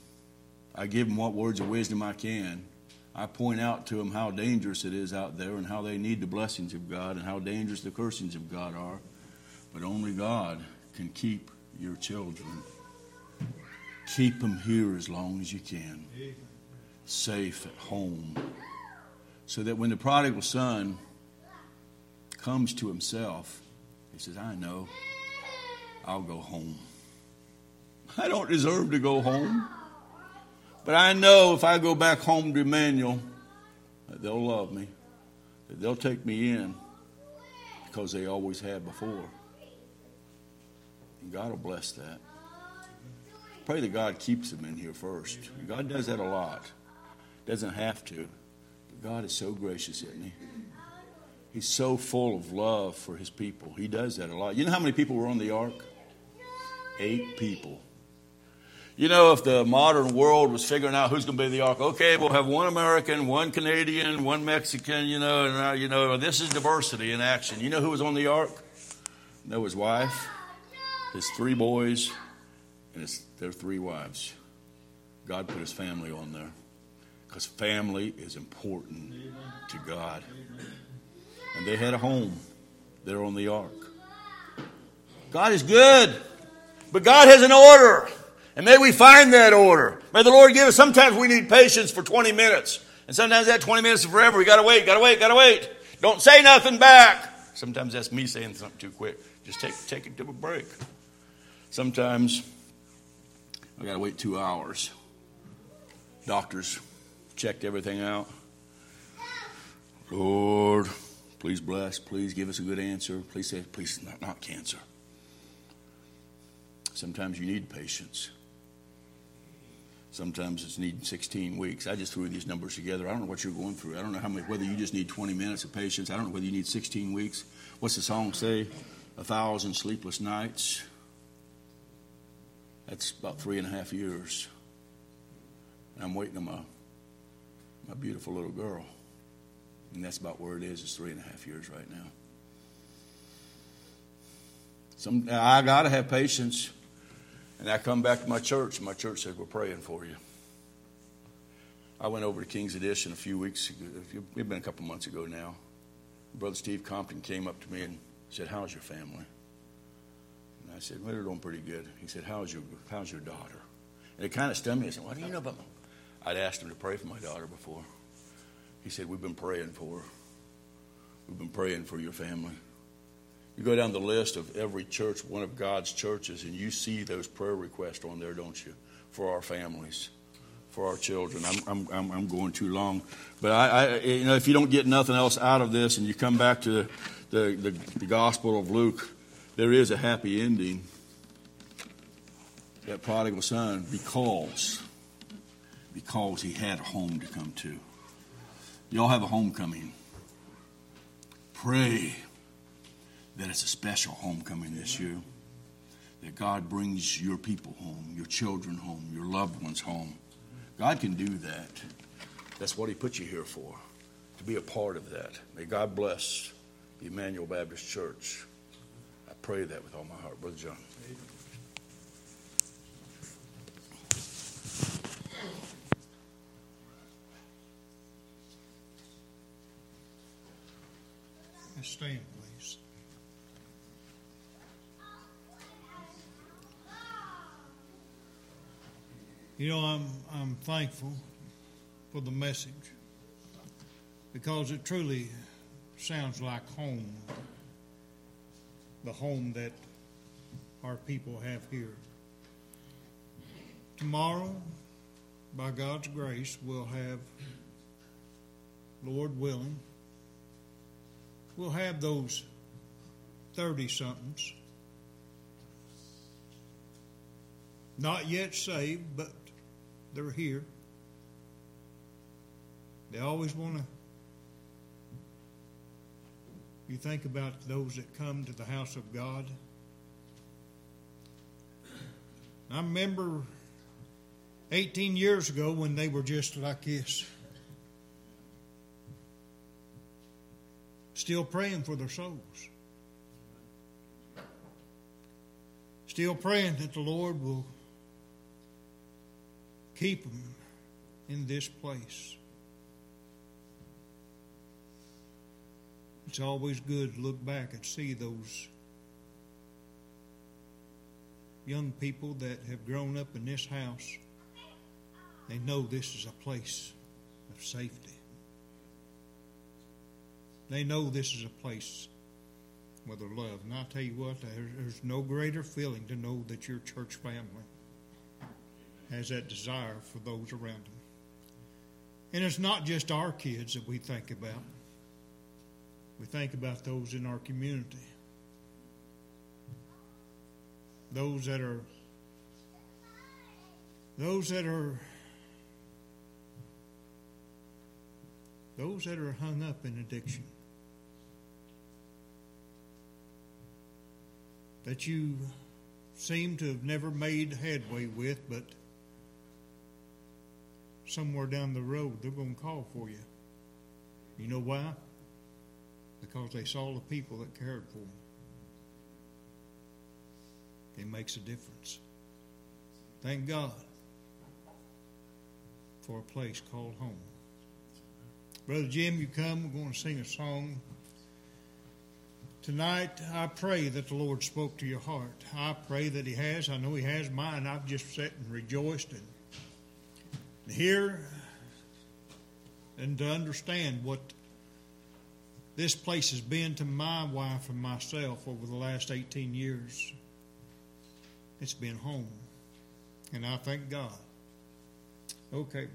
I give them what words of wisdom I can. I point out to them how dangerous it is out there and how they need the blessings of God and how dangerous the cursings of God are. But only God can keep your children. Keep them here as long as you can, safe at home, so that when the prodigal son comes to himself, he says, I know, I'll go home. I don't deserve to go home. But I know if I go back home to Emmanuel, that they'll love me, that they'll take me in, because they always have before. And God will bless that. Pray that God keeps them in here first. God does that a lot. Doesn't have to. But God is so gracious, isn't he? He's so full of love for his people. He does that a lot. You know how many people were on the ark? Eight people. You know, if the modern world was figuring out who's going to be the ark, okay, we'll have one American, one Canadian, one Mexican, you know, and uh, you know, this is diversity in action. You know who was on the ark? Noah's wife, his three boys, and his, their three wives. God put his family on there because family is important Amen. To God. Amen. And they had a home. They're on the ark. God is good, but God has an order. And may we find that order. May the Lord give us. Sometimes we need patience for twenty minutes. And sometimes that twenty minutes is forever. We got to wait, got to wait, got to wait. Don't say nothing back. Sometimes that's me saying something too quick. Just take take it to a break. Sometimes I got to wait two hours. Doctors checked everything out. Lord, please bless. Please give us a good answer. Please say, please, not, not cancer. Sometimes you need patience. Sometimes it's needing sixteen weeks. I just threw these numbers together. I don't know what you're going through. I don't know how many, whether you just need twenty minutes of patience. I don't know whether you need sixteen weeks. What's the song say? A thousand sleepless nights. That's about three and a half years. And I'm waiting on my, my beautiful little girl. And that's about where it is. It's three and a half years right now. Some, I got to have patience. And I come back to my church, and my church said, we're praying for you. I went over to King's Edition a few weeks ago. It's been a couple months ago now. Brother Steve Compton came up to me and said, how's your family? And I said, well, they're doing pretty good. He said, how's your, how's your daughter? And it kind of stunned me. I said, what do you know about my... I'd asked him to pray for my daughter before. He said, we've been praying for her. We've been praying for your family. You go down the list of every church, one of God's churches, and you see those prayer requests on there, don't you? For our families, for our children. I'm I'm I'm going too long, but I, I you know if you don't get nothing else out of this, and you come back to the the, the, the Gospel of Luke, there is a happy ending. That prodigal son, because because he had a home to come to. Y'all have a homecoming. Pray that it's a special homecoming this year, that God brings your people home, your children home, your loved ones home. God can do that. That's what he put you here for, to be a part of that. May God bless the Emmanuel Baptist Church. I pray that with all my heart. Brother John. Stand, please. You know, I'm I'm thankful for the message because it truly sounds like home, the home that our people have here. Tomorrow, by God's grace, we'll have, Lord willing, we'll have those thirty-somethings, not yet saved, but they're here. They always want to. You think about those that come to the house of God. I remember eighteen years ago when they were just like this, still praying for their souls, still praying that the Lord will keep them in this place. It's always good to look back and see those young people that have grown up in this house. They know this is a place of safety. They know this is a place where they're loved. And I'll tell you what, there's no greater feeling to know that your church family has that desire for those around them. And it's not just our kids that we think about. We think about those in our community. Those that are, those that are, those that are hung up in addiction. That you seem to have never made headway with, but somewhere down the road, they're going to call for you. You know why? Because they saw the people that cared for them. It makes a difference. Thank God for a place called home. Brother Jim, you come. We're going to sing a song. Tonight, I pray that the Lord spoke to your heart. I pray that he has. I know he has mine. I've just sat and rejoiced and hear and to understand what this place has been to my wife and myself over the last eighteen years. It's been home. And I thank God. Okay.